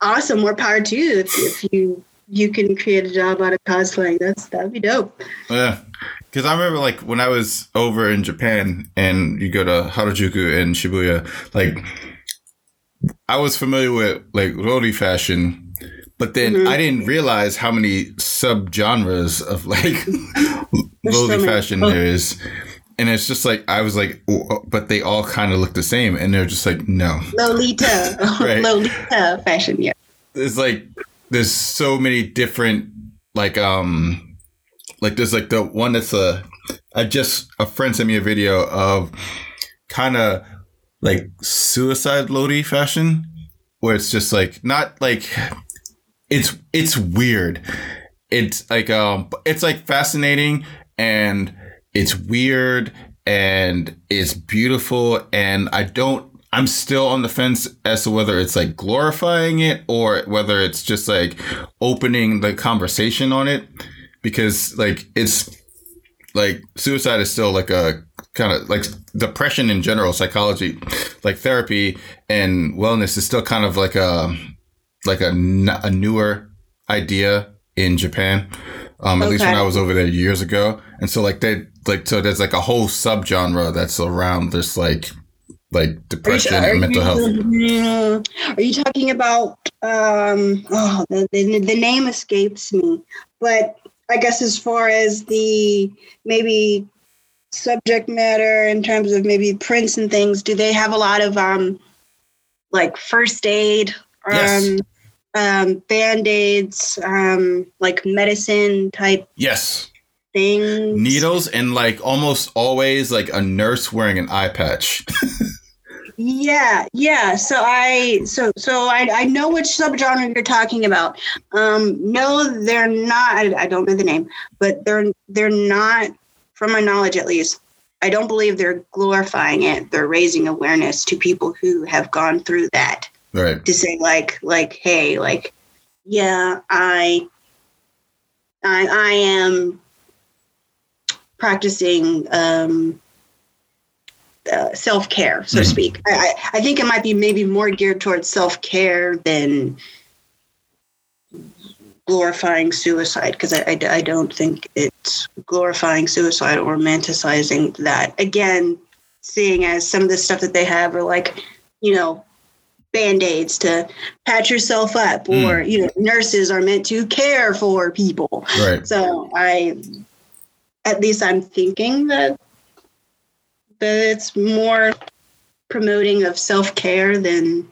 Awesome, more power to you if, if you you can create a job out of cosplaying. That's that'd be dope. Yeah, because I remember like when I was over in Japan and you go to Harajuku and Shibuya, like I was familiar with like Rori fashion, but then mm-hmm. I didn't realize how many subgenres of like Rori fashion there is. And it's just like, I was like, oh, but they all kind of look the same. And they're just like, no. Lolita. Right? Lolita fashion, yeah. It's like, there's so many different, like, um, like there's like the one that's a, I just, a friend sent me a video of kind of like suicide lodi fashion where it's just like, not like, it's, it's weird. It's like, um, it's like fascinating and it's weird and it's beautiful. And I don't, I'm still on the fence as to whether it's like glorifying it or whether it's just like opening the conversation on it, because like, it's like suicide is still like a kind of like depression in general, psychology, like therapy and wellness is still kind of like a, like a, a newer idea in Japan. Um, at okay. least when I was over there years ago. And so like they, like, so there's like a whole subgenre that's around this like, like depression and mental health. Are you talking about, um, oh, the, the, the name escapes me, but I guess as far as the maybe subject matter in terms of maybe prints and things, do they have a lot of, um, like first aid, um, yes. um, Band-Aids, um, like medicine type? Yes. Things. Needles and like almost always like a nurse wearing an eye patch. yeah, yeah. So I so so I, I know which subgenre you're talking about. Um, no, they're not. I, I don't know the name, but they're they're not, from my knowledge at least. I don't believe they're glorifying it. They're raising awareness to people who have gone through that. Right. To say like like hey like yeah I I I am. practicing um, uh, self-care, so to speak. I, I think it might be maybe more geared towards self-care than glorifying suicide, because I, I, I don't think it's glorifying suicide or romanticizing that. Again, seeing as some of the stuff that they have are like, you know, Band-Aids to patch yourself up, mm. or, you know, nurses are meant to care for people. Right. So I... At least I'm thinking that that it's more promoting of self-care than.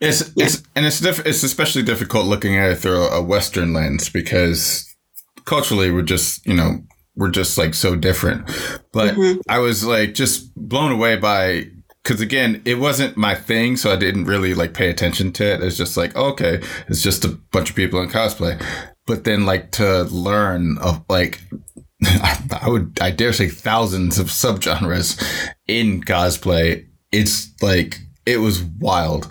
It's, yeah. it's and it's diff- it's especially difficult looking at it through a Western lens, because culturally we're just, you know, we're just like so different. But mm-hmm. I was like just blown away by, because again, it wasn't my thing, so I didn't really like pay attention to it. It's just like, oh, okay, it's just a bunch of people in cosplay. But then, like, to learn of, like, I would, I dare say thousands of subgenres in cosplay. It's, like, it was wild.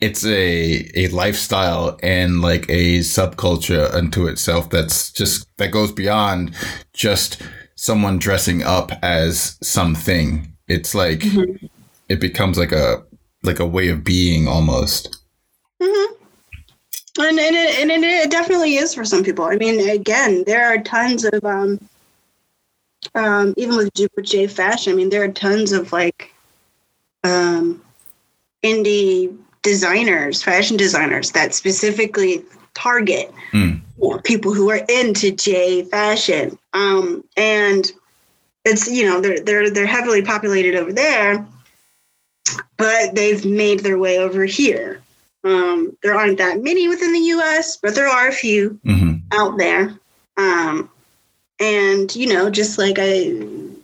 It's a, a lifestyle and, like, a subculture unto itself that's just, that goes beyond just someone dressing up as something. It's, like, mm-hmm. it becomes, like, a like a way of being almost. Mm-hmm. And and it, and it definitely is for some people. I mean, again, there are tons of, um, um, even with J, with J Fashion, I mean, there are tons of, like, um, indie designers, fashion designers that specifically target mm. people who are into J Fashion. Um, and it's, you know, they're, they're, they're heavily populated over there, but they've made their way over here. Um, there aren't that many within the U S, but there are a few mm-hmm. out there. Um, and, you know, just like I,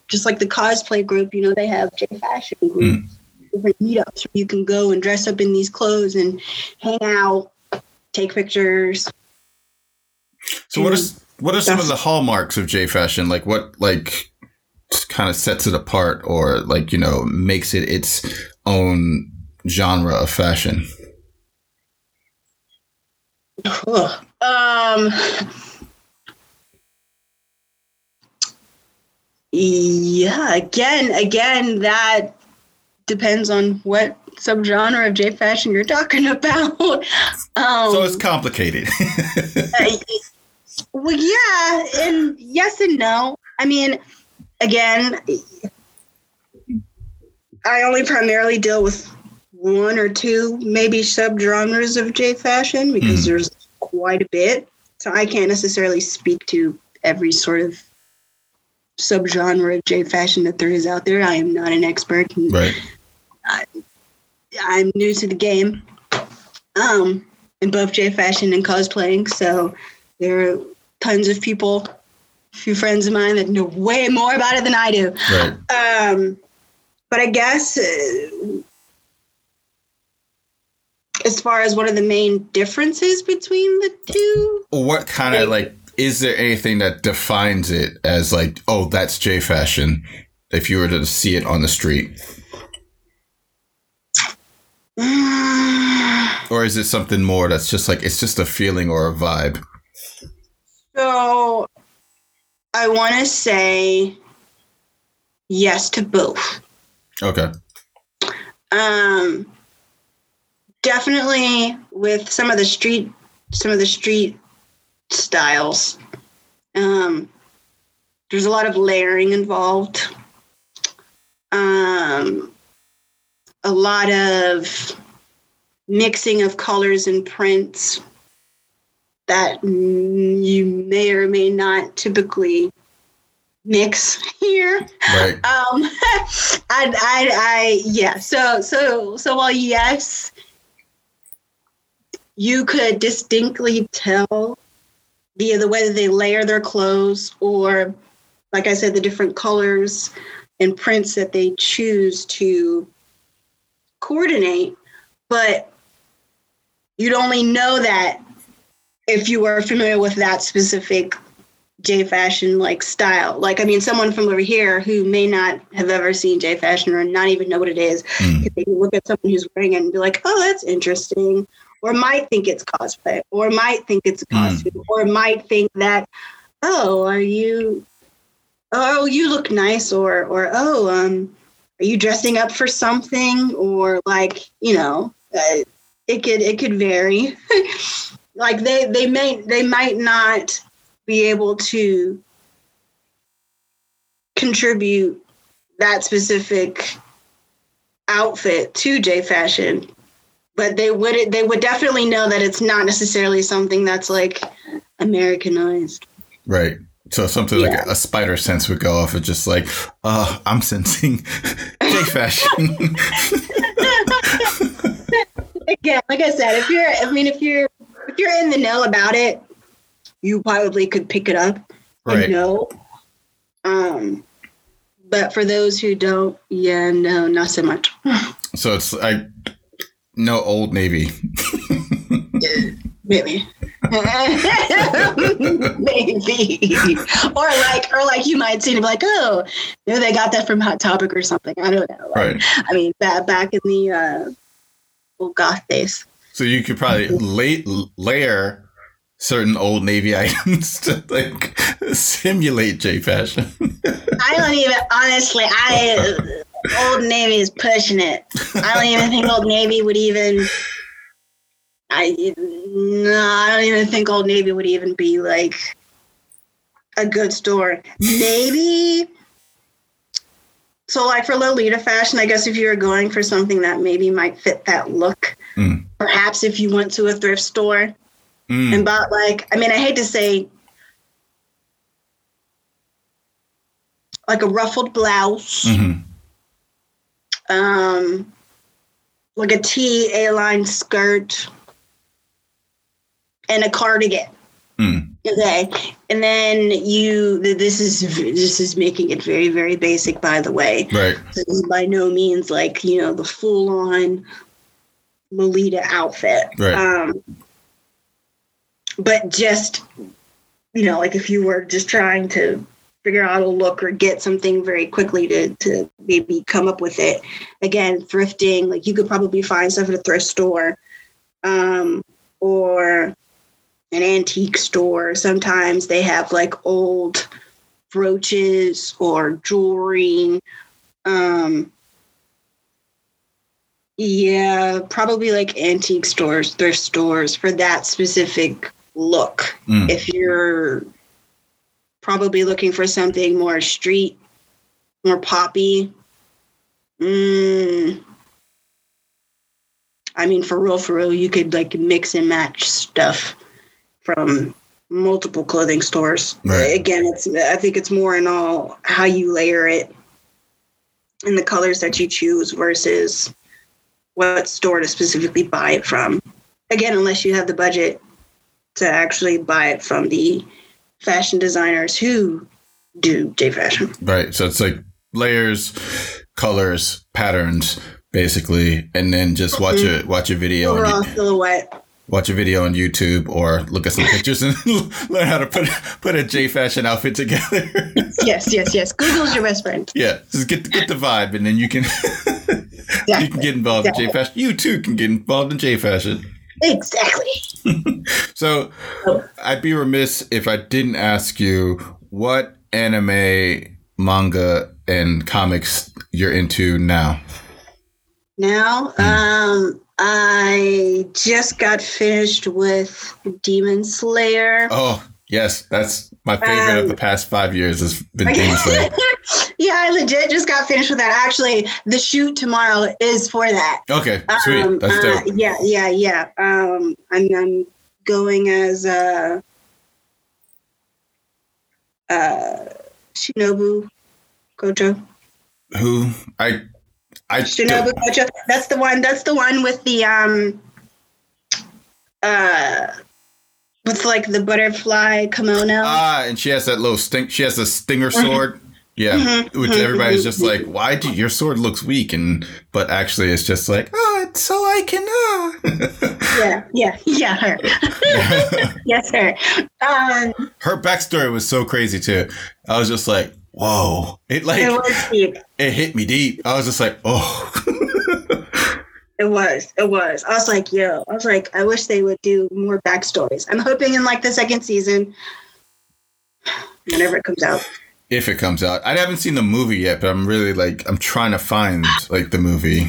just like the cosplay group, you know, they have J Fashion groups, mm. different meetups where you can go and dress up in these clothes and hang out, take pictures. So what are, what are some of the hallmarks of J Fashion? Like what, like kind of sets it apart or like, you know, makes it its own genre of fashion? Oh, um, yeah, again, again, that depends on what subgenre of J Fashion you're talking about. Um, so it's complicated. uh, well, yeah, and yes and no. I mean, again, I only primarily deal with one or two maybe subgenres of J Fashion because mm. there's quite a bit. So I can't necessarily speak to every sort of subgenre of J fashion that there is out there. I am not an expert. Right. I, I'm new to the game. Um, in both J fashion and cosplaying, so there are tons of people, a few friends of mine that know way more about it than I do. Right. Um, but I guess uh, as far as what are the main differences between the two? What kind of like, is there anything that defines it as like, oh, that's J fashion if you were to see it on the street? Or is it something more that's just like, it's just a feeling or a vibe? So I want to say yes to both. Okay. Um, definitely with some of the street, some of the street styles. Um, there's a lot of layering involved. Um, a lot of mixing of colors and prints that you may or may not typically mix here. Right. Um, I, I, I, yeah. So, so, so while yes, you could distinctly tell via the way that they layer their clothes, or, like I said, the different colors and prints that they choose to coordinate, but you'd only know that if you were familiar with that specific J fashion like style. Like, I mean, someone from over here who may not have ever seen J fashion or not even know what it is, mm. could look at someone who's wearing it and be like, oh, that's interesting, or might think it's cosplay, or might think it's a costume, mm. or might think that, oh, are you, oh, you look nice, or, or oh, um, are you dressing up for something, or like, you know, uh, it could, it could vary. Like they, they may, they might not be able to contribute that specific outfit to J fashion, but they would, they would definitely know that it's not necessarily something that's like Americanized. Right. So something yeah. like a spider sense would go off of just like, uh, I'm sensing J fashion. Again, like I said, if you're, I mean, if you're, if you're in the know about it, you probably could pick it up right. and know. Um, but for those who don't, yeah, no, not so much. So it's like no Old Navy. Maybe. Maybe. Or like, or like you might see it and be like, oh, you know, they got that from Hot Topic or something. I don't know. Like, right. I mean, back back in the uh, old goth days. So you could probably la- layer certain Old Navy items to like simulate J fashion. I don't even, honestly, I Old Navy is pushing it. I don't even think Old Navy would even. I no, I don't even think Old Navy would even be like a good store. Maybe so, like for Lolita fashion, I guess if you were going for something that maybe might fit that look, mm. perhaps if you went to a thrift store mm. and bought like, I mean, I hate to say, like a ruffled blouse, mm-hmm. um, like a T A-line skirt. And a cardigan. Mm. Okay. And then you, this is, this is making it very, very basic, by the way. Right. This is by no means like, you know, the full on Lolita outfit. Right. Um, but just, you know, like if you were just trying to figure out a look or get something very quickly to, to maybe come up with it. Again, thrifting, like you could probably find stuff at a thrift store um, or an antique store. Sometimes they have like old brooches or jewelry. Um, yeah, probably like antique stores, thrift stores for that specific look. Mm. If you're probably looking for something more street, more poppy. Mm. I mean, for real, for real, you could like mix and match stuff from multiple clothing stores. Right. Again, it's I think it's more in all how you layer it and the colors that you choose versus what store to specifically buy it from. Again, unless you have the budget to actually buy it from the fashion designers who do J fashion. Right. So it's like layers, colors, patterns, basically, and then just watch mm-hmm. a watch a video. Overall silhouette. Watch a video on YouTube or look at some pictures and learn how to put put a J fashion outfit together. yes, yes, yes. Google's your best friend. Yeah, just get get the vibe, and then you can exactly. you can get involved exactly. in J fashion. You too can get involved in J fashion. Exactly. So, oh. I'd be remiss if I didn't ask you what anime, manga, and comics you're into now. Now, mm. um. I just got finished with Demon Slayer. Oh, yes. That's my favorite um, of the past five years has been okay. Demon Slayer. Yeah, I legit just got finished with that. Actually, the shoot tomorrow is for that. Okay, sweet. Um, That's dope. Uh, yeah, yeah, yeah. Um, I'm, I'm going as uh, uh, Shinobu Kocho. Who? I... I Shinobu Kocho. That's the one. That's the one with the um, uh, with like the butterfly kimono. Ah, and she has that little sting. She has a stinger sword. Mm-hmm. Yeah, mm-hmm. which mm-hmm. everybody's just like, "Why do your sword looks weak?" And but actually, it's just like, "Oh, it's so I can." Uh. yeah, yeah, yeah. Her. yes, her. Um, her backstory was so crazy too. I was just like. Whoa! It like it, was deep. It hit me deep. I was just like, oh. it was. It was. I was like, yo. I was like, I wish they would do more backstories. I'm hoping in like the second season, whenever it comes out. If it comes out, I haven't seen the movie yet, but I'm really like, I'm trying to find like the movie.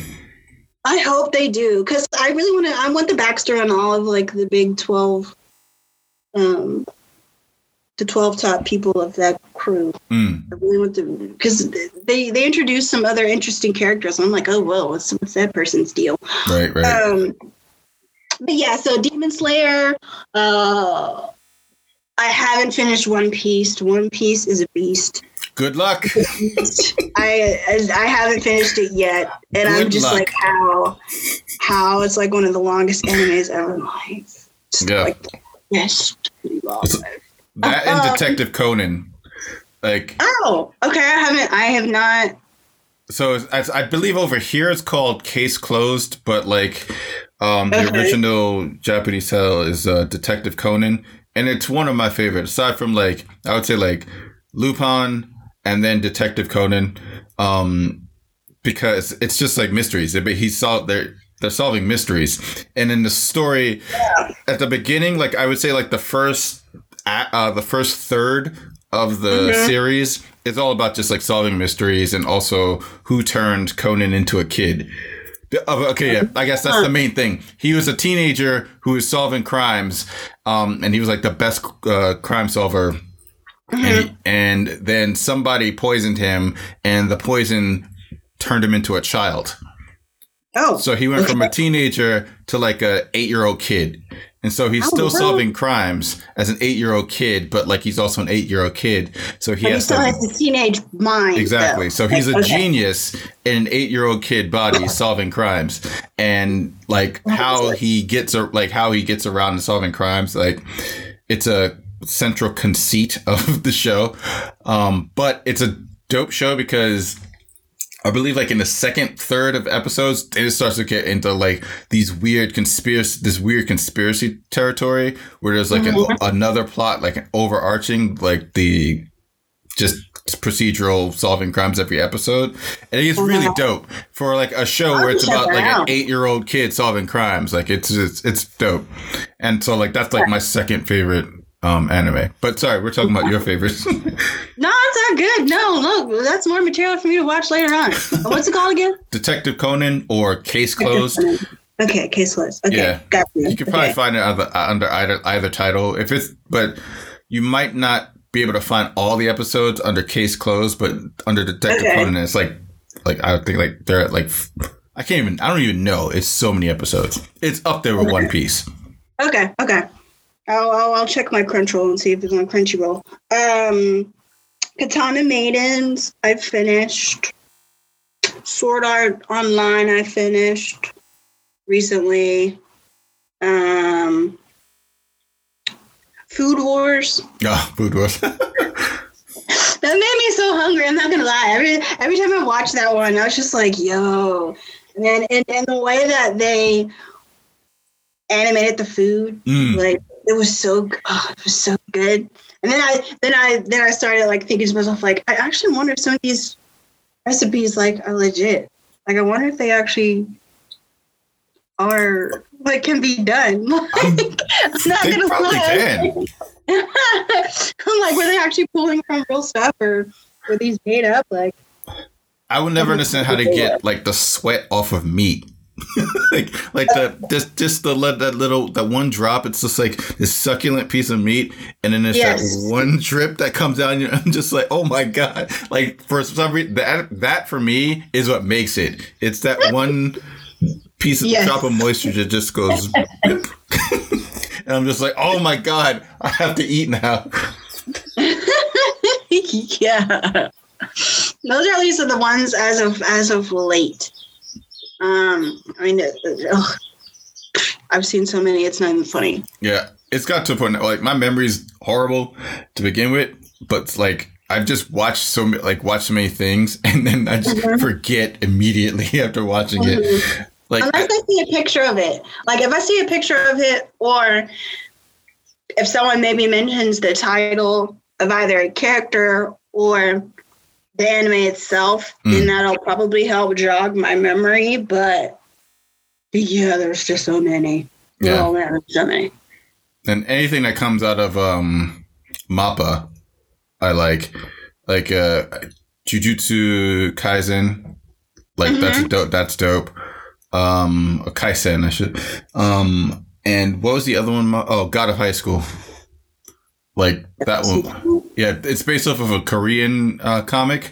I hope they do because I really want to. I want the backstory on all of like the big twelve. Um. The twelve top people of that crew. Mm. I really want to, because they, they introduced some other interesting characters. I'm like, oh, whoa, what's, what's that person's deal? Right, right. Um, but yeah, so Demon Slayer. Uh, I haven't finished One Piece. One Piece is a beast. Good luck. I I haven't finished it yet, and Good I'm just luck. like, how how it's like one of the longest animes ever. Like, just yeah. like yes. That and um, Detective Conan, like oh, okay, I haven't, I have not. So I, I believe over here it's called Case Closed, but like um, okay. the original Japanese title is uh, Detective Conan, and it's one of my favorites. Aside from like, I would say like Lupin and then Detective Conan, um, because it's just like mysteries. But he saw there. They're solving mysteries, and in the story yeah. at the beginning, like I would say, like the first. Uh, the first third of the mm-hmm. series is all about just like solving mysteries and also who turned Conan into a kid. Okay, yeah, I guess that's the main thing. He was a teenager who was solving crimes, um, and he was like the best uh, crime solver. Mm-hmm. And, he, and then somebody poisoned him, and the poison turned him into a child. Oh, so he went okay. from a teenager to like a eight-year-old kid. And so he's oh, still wow. solving crimes as an eight-year-old kid, but like he's also an eight-year-old kid. So he, but has he still to, has a teenage mind. Exactly. Though. So he's a okay. genius in an eight-year-old kid body solving crimes, and like how he gets like how he gets around to solving crimes. Like it's a central conceit of the show, um, but it's a dope show because. I believe, like in the second third of episodes, it starts to get into like these weird conspiracy, this weird conspiracy territory where there's like mm-hmm. an, another plot, like an overarching, like the just procedural solving crimes every episode, and it's oh, really wow. dope for like a show I'll where it's about like out. an eight-year-old kid solving crimes. Like it's it's it's dope, and so like that's like my second favorite. Um, anime. But sorry, we're talking about your favorites. No, it's not good. No, look, that's more material for me to watch later on. What's it called again? Detective Conan or Case Closed. Okay, Case Closed. Okay, yeah. Got you. You can probably okay. find it under, under either, either title. If it's, but you might not be able to find all the episodes under Case Closed, but under Detective okay. Conan, it's like, like I think like they're at like, I can't even, I don't even know. It's so many episodes. It's up there with okay. One Piece. Okay, okay. I'll, I'll, I'll check my Crunchyroll and see if it's on Crunchyroll. Um, Katana Maidens, I finished. Sword Art Online, I finished recently. Um, Food Wars. Oh, Food Wars. That made me so hungry. I'm not going to lie. Every every time I watched that one, I was just like, yo. And then and, and the way that they animated the food, mm. like it was so oh, it was so good. And then I then I then I started like thinking to myself, like, I actually wonder if some of these recipes like are legit. Like, I wonder if they actually are, like, can be done. Like, I'm, I'm not they gonna probably lie. Can. I'm like, were they actually pulling from real stuff, or were these made up? Like, I will never understand how to get like the sweat off of meat. like, like the just just the that little that one drop. It's just like this succulent piece of meat, and then there's yes. that one drip that comes out, and I'm just like, oh my god! Like, for some reason, that that for me is what makes it. It's that one piece of yes. drop of moisture that just goes, and I'm just like, oh my god! I have to eat now. Yeah. Those are at least the ones as of as of late. Um, I mean, ugh, I've seen so many; it's not even funny. Yeah, it's got to a point. Like, my memory's horrible to begin with, but like I've just watched so many, like watched so many things, and then I just mm-hmm. forget immediately after watching mm-hmm. it. Like, unless I see a picture of it, like if I see a picture of it, or if someone maybe mentions the title of either a character or the anime itself, mm. and that'll probably help jog my memory. But yeah, there's just so many. Yeah, oh, man, so many. And anything that comes out of um, MAPPA, I like, like uh, Jujutsu Kaisen. Like mm-hmm. that's dope. That's dope. Um, Kaisen, I should. Um, and what was the other one? Oh, God of High School. Like that one, yeah. It's based off of a Korean uh, comic,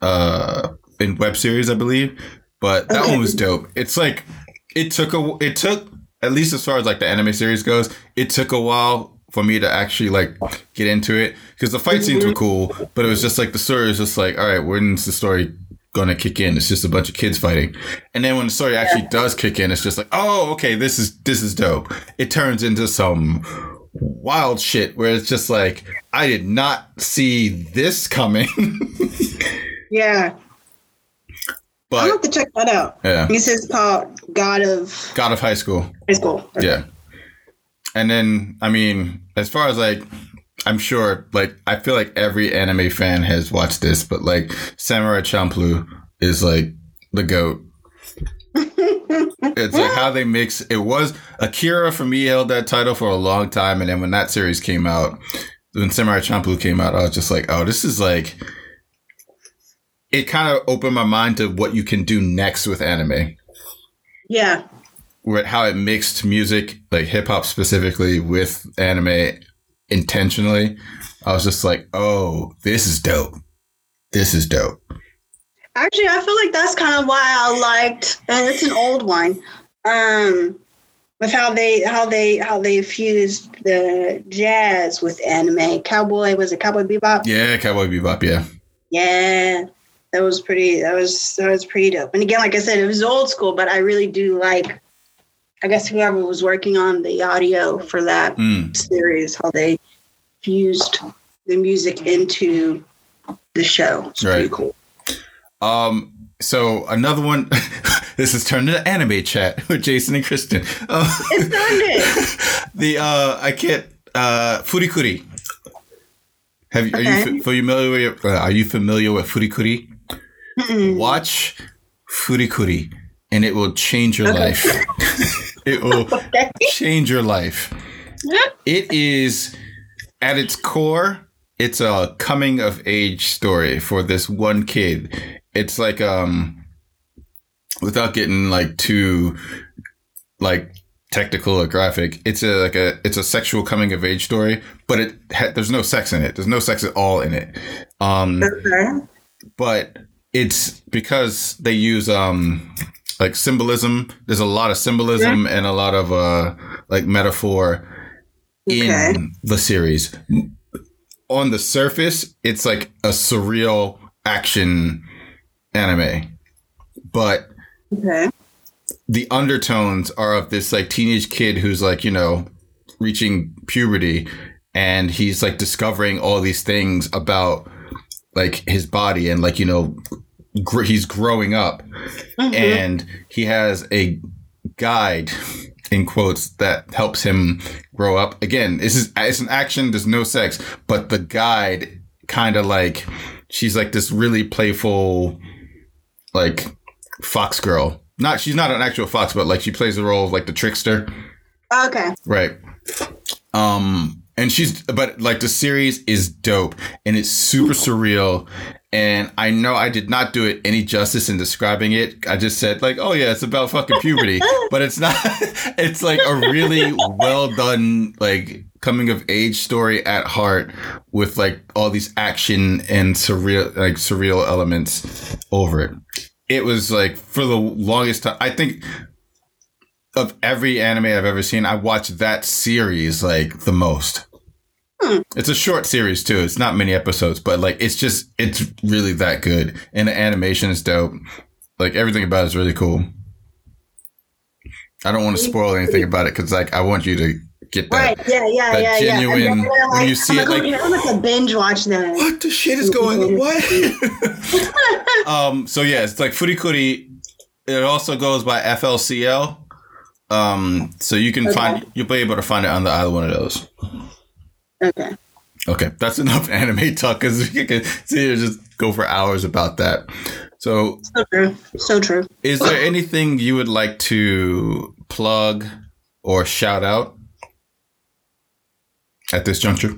uh, in web series, I believe. But that okay. one was dope. It's like it took a, it took at least as far as like the anime series goes, it took a while for me to actually like get into it, because the fight scenes were cool, but it was just like the story is just like, all right, when's the story gonna kick in? It's just a bunch of kids fighting, and then when the story actually yeah. does kick in, it's just like, oh, okay, this is this is dope. It turns into some wild shit where it's just like, I did not see this coming. Yeah, but I'll have to check that out. Yeah, this is called God of God of High School. High School. Okay. Yeah, and then I mean, as far as like, I'm sure like I feel like every anime fan has watched this, but like Samurai Champloo is like the GOAT. It's like how they mix. It was Akira for me held that title for a long time, and then when that series came out, when Samurai Champloo came out, I was just like, oh, this is like. It kind of opened my mind to what you can do next with anime. Yeah. With how it mixed music, like hip hop specifically, with anime intentionally. I was just like, oh, this is dope. This is dope. Actually, I feel like that's kind of why I liked, and it's an old one, um, with how they how they how they fused the jazz with anime. Cowboy was it Cowboy Bebop? Yeah, Cowboy Bebop. Yeah. Yeah, that was pretty. That was that was pretty dope. And again, like I said, it was old school, but I really do like. I guess whoever was working on the audio for that mm. series, how they fused the music into the show. It's right. Pretty cool. Um, so another one, this has turned into anime chat with Jason and Kristen. Uh, it's turned it. The, uh, I can't, uh, Furikuri. Have you, okay. are you f- familiar with, uh, are you familiar with Furikuri? Mm-mm. Watch Furikuri and it will change your okay. life. It will okay. change your life. It is at its core, it's a coming of age story for this one kid. It's like, um, without getting like too like technical or graphic, it's a like a it's a sexual coming of age story, but it ha- there's no sex in it. There's no sex at all in it. Um, okay. But it's because they use um like symbolism. There's a lot of symbolism yeah. and a lot of uh like metaphor okay. in the series. On the surface, it's like a surreal action anime, but okay. the undertones are of this like teenage kid who's like, you know, reaching puberty, and he's like discovering all these things about like his body and like, you know, gr- he's growing up, mm-hmm. and he has a guide in quotes that helps him grow up. Again, this is it's an action. There's no sex, but the guide kind of like, she's like this really playful, like fox girl. Not, she's not an actual fox, but like she plays the role of like the trickster. Okay. Right. Um, and she's, but like the series is dope and it's super surreal. And I know I did not do it any justice in describing it. I just said like, oh yeah, it's about fucking puberty, but it's not, it's like a really well done, like coming of age story at heart with like all these action and surreal, like surreal elements over it. It was like for the longest time, I think of every anime I've ever seen, I watched that series like the most. It's a short series too. It's not many episodes, but like it's just it's really that good, and the animation is dope. Like everything about it is really cool. I don't want to spoil anything about it because like I want you to get that, right. yeah, yeah, that yeah, genuine. Yeah. And like, when you see I'm it, like I'm like a binge watch that. What the shit is going on? What? um. So yeah, it's like Furikuri. It also goes by F L C L. Um. So you can okay. find you'll be able to find it on the either one of those. Okay. Okay, that's enough anime talk because you can see just go for hours about that. So, so true. So true. Is there anything you would like to plug or shout out at this juncture?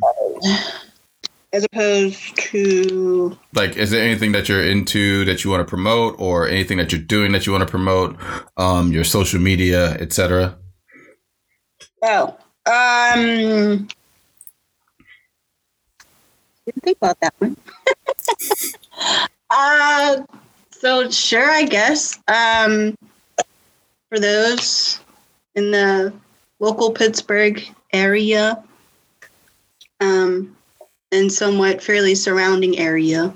As opposed to, like, is there anything that you're into that you want to promote, or anything that you're doing that you want to promote? Um, your social media, et cetera. Oh. Um. Didn't think about that one. uh, so sure, I guess. Um, for those in the local Pittsburgh area, um, and somewhat fairly surrounding area,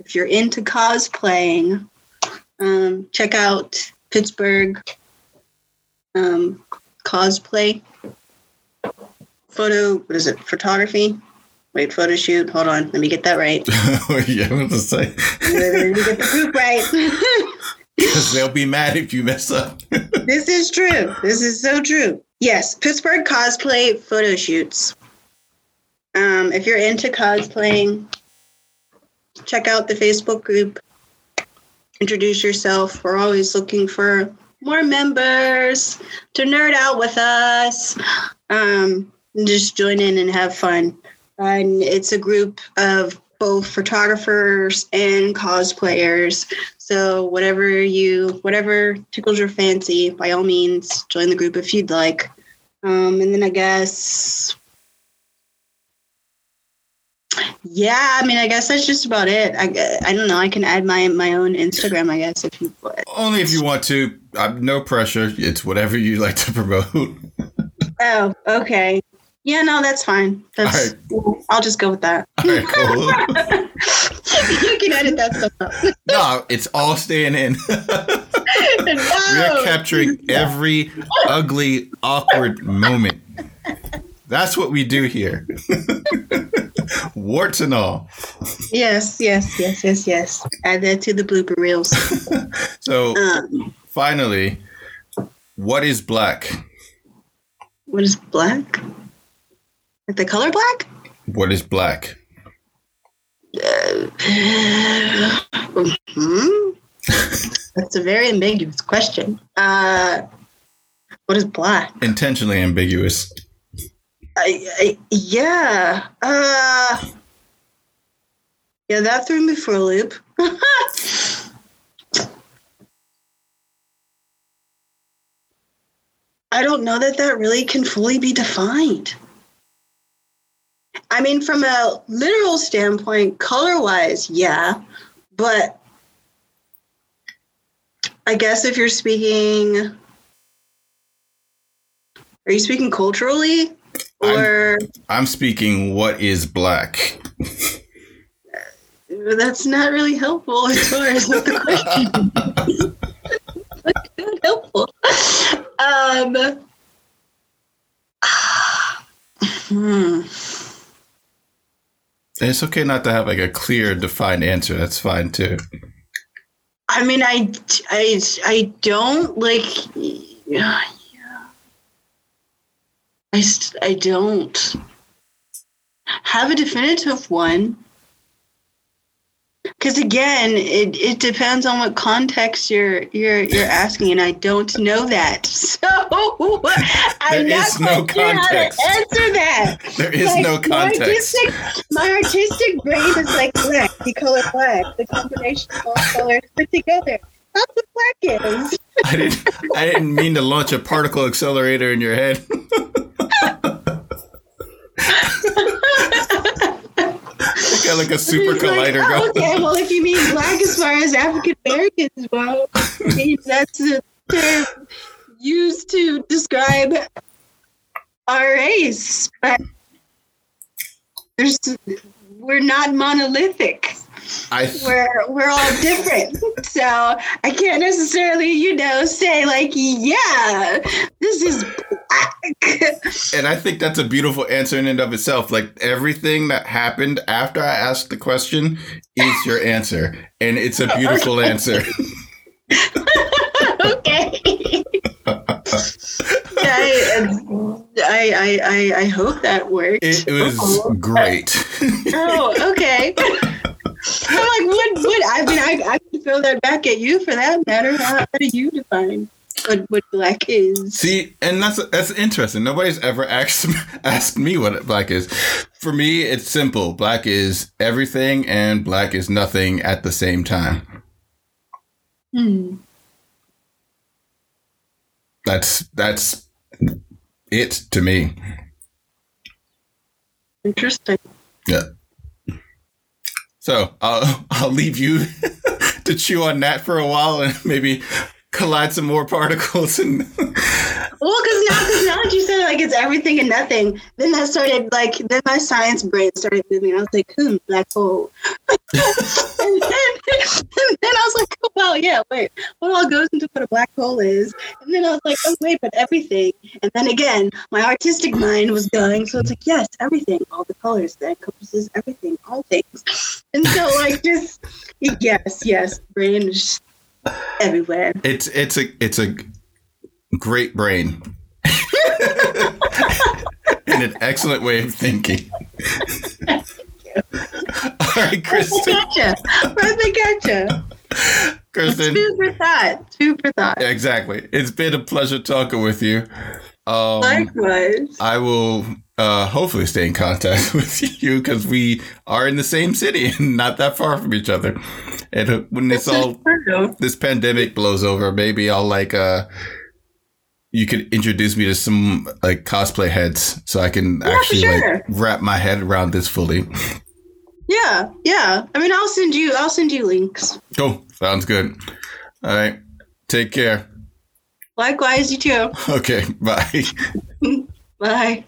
if you're into cosplaying, um, check out Pittsburgh um, cosplay photo. What is it? Photography. Wait, photo shoot. Hold on. Let me get that right. yeah, I'm to say. Let me get the group right. Because they'll be mad if you mess up. This is true. This is so true. Yes, Pittsburgh cosplay photo shoots. Um, if you're into cosplaying, check out the Facebook group. Introduce yourself. We're always looking for more members to nerd out with us. Um, just join in and have fun. And it's a group of both photographers and cosplayers. So whatever you, whatever tickles your fancy, by all means, join the group if you'd like. Um, and then I guess, yeah, I mean, I guess that's just about it. I, I don't know. I can add my, my own Instagram, I guess, if you would. Only if you want to. I'm, no pressure. It's whatever you like to promote. Oh, okay. Yeah, no, that's fine. That's, right. I'll just go with that. All right, cool. You can edit that stuff up. No, it's all staying in. No. We're capturing every ugly, awkward moment. That's what we do here. Warts and all. Yes, yes, yes, yes, yes. Add that to the blooper reels. So, um, finally, what is black? What is black? Like the color black? What is black? Uh, mm-hmm. That's a very ambiguous question. Uh, what is black? Intentionally ambiguous. I, I, yeah. Uh, yeah, that threw me for a loop. I don't know that that really can fully be defined. I mean, from a literal standpoint, color-wise, yeah. But I guess if you're speaking, are you speaking culturally? Or I'm, I'm speaking. What is black? That's not really helpful as far as what the question is. That's not helpful. Um, hmm. It's okay not to have like a clear, defined answer. That's fine too. I mean, I, I, I don't like. Yeah, yeah. I, I don't have a definitive one. Because again, it, it depends on what context you're you're you're asking, and I don't know that, so I'm not quite sure how to answer that. There is like, no context. My artistic, my artistic brain is like black, the color black, the combination of all colors put together. That's what black is. I didn't I didn't mean to launch a particle accelerator in your head. Got like a super collider like, oh, going. Okay, well, if you mean black as far as African Americans, well, that's the term used to describe our race. But there's, we're not monolithic. I th- we're we're all different, so I can't necessarily, you know, say like, yeah, this is black. And I think that's a beautiful answer in and of itself. Like everything that happened after I asked the question is your answer, and it's a beautiful okay. answer. Okay. I, I I I hope that worked. It was oh. great. Oh, okay. I'm like, what? What? I mean, I I can throw that back at you for that matter. How, how do you define what, what black is? See, and that's that's interesting. Nobody's ever asked asked me what black is. For me, it's simple. Black is everything, and black is nothing at the same time. Hmm. That's that's it to me. Interesting. Yeah. So I'll, I'll leave you to chew on that for a while and maybe collide some more particles. And well, because now, cause now that you said like it's everything and nothing, then that started like, then my science brain started moving. I was like, hmm, black hole. and, then, and then I was like, oh, well, yeah, wait, what all goes into what a black hole is? And then I was like, oh, wait, but everything. And then again, my artistic mind was going. So it's like, yes, everything, all the colors that encompasses everything, all things. And so, like, just yes, yes, brain is everywhere. It's it's a it's a great brain and an excellent way of thinking. Thank you. All right, Kristen. Right back at you. Right back at you. Kristen. Two for thought. Two for thought. Exactly. It's been a pleasure talking with you. Um, Likewise. I will uh, hopefully stay in contact with you because we are in the same city and not that far from each other. And when this all this pandemic blows over, maybe I'll like uh, you could introduce me to some like cosplay heads so I can yeah, actually sure. like wrap my head around this fully. Yeah, yeah. I mean, I'll send you. I'll send you links. Cool. Sounds good. All right. Take care. Likewise, you too. Okay, bye. Bye.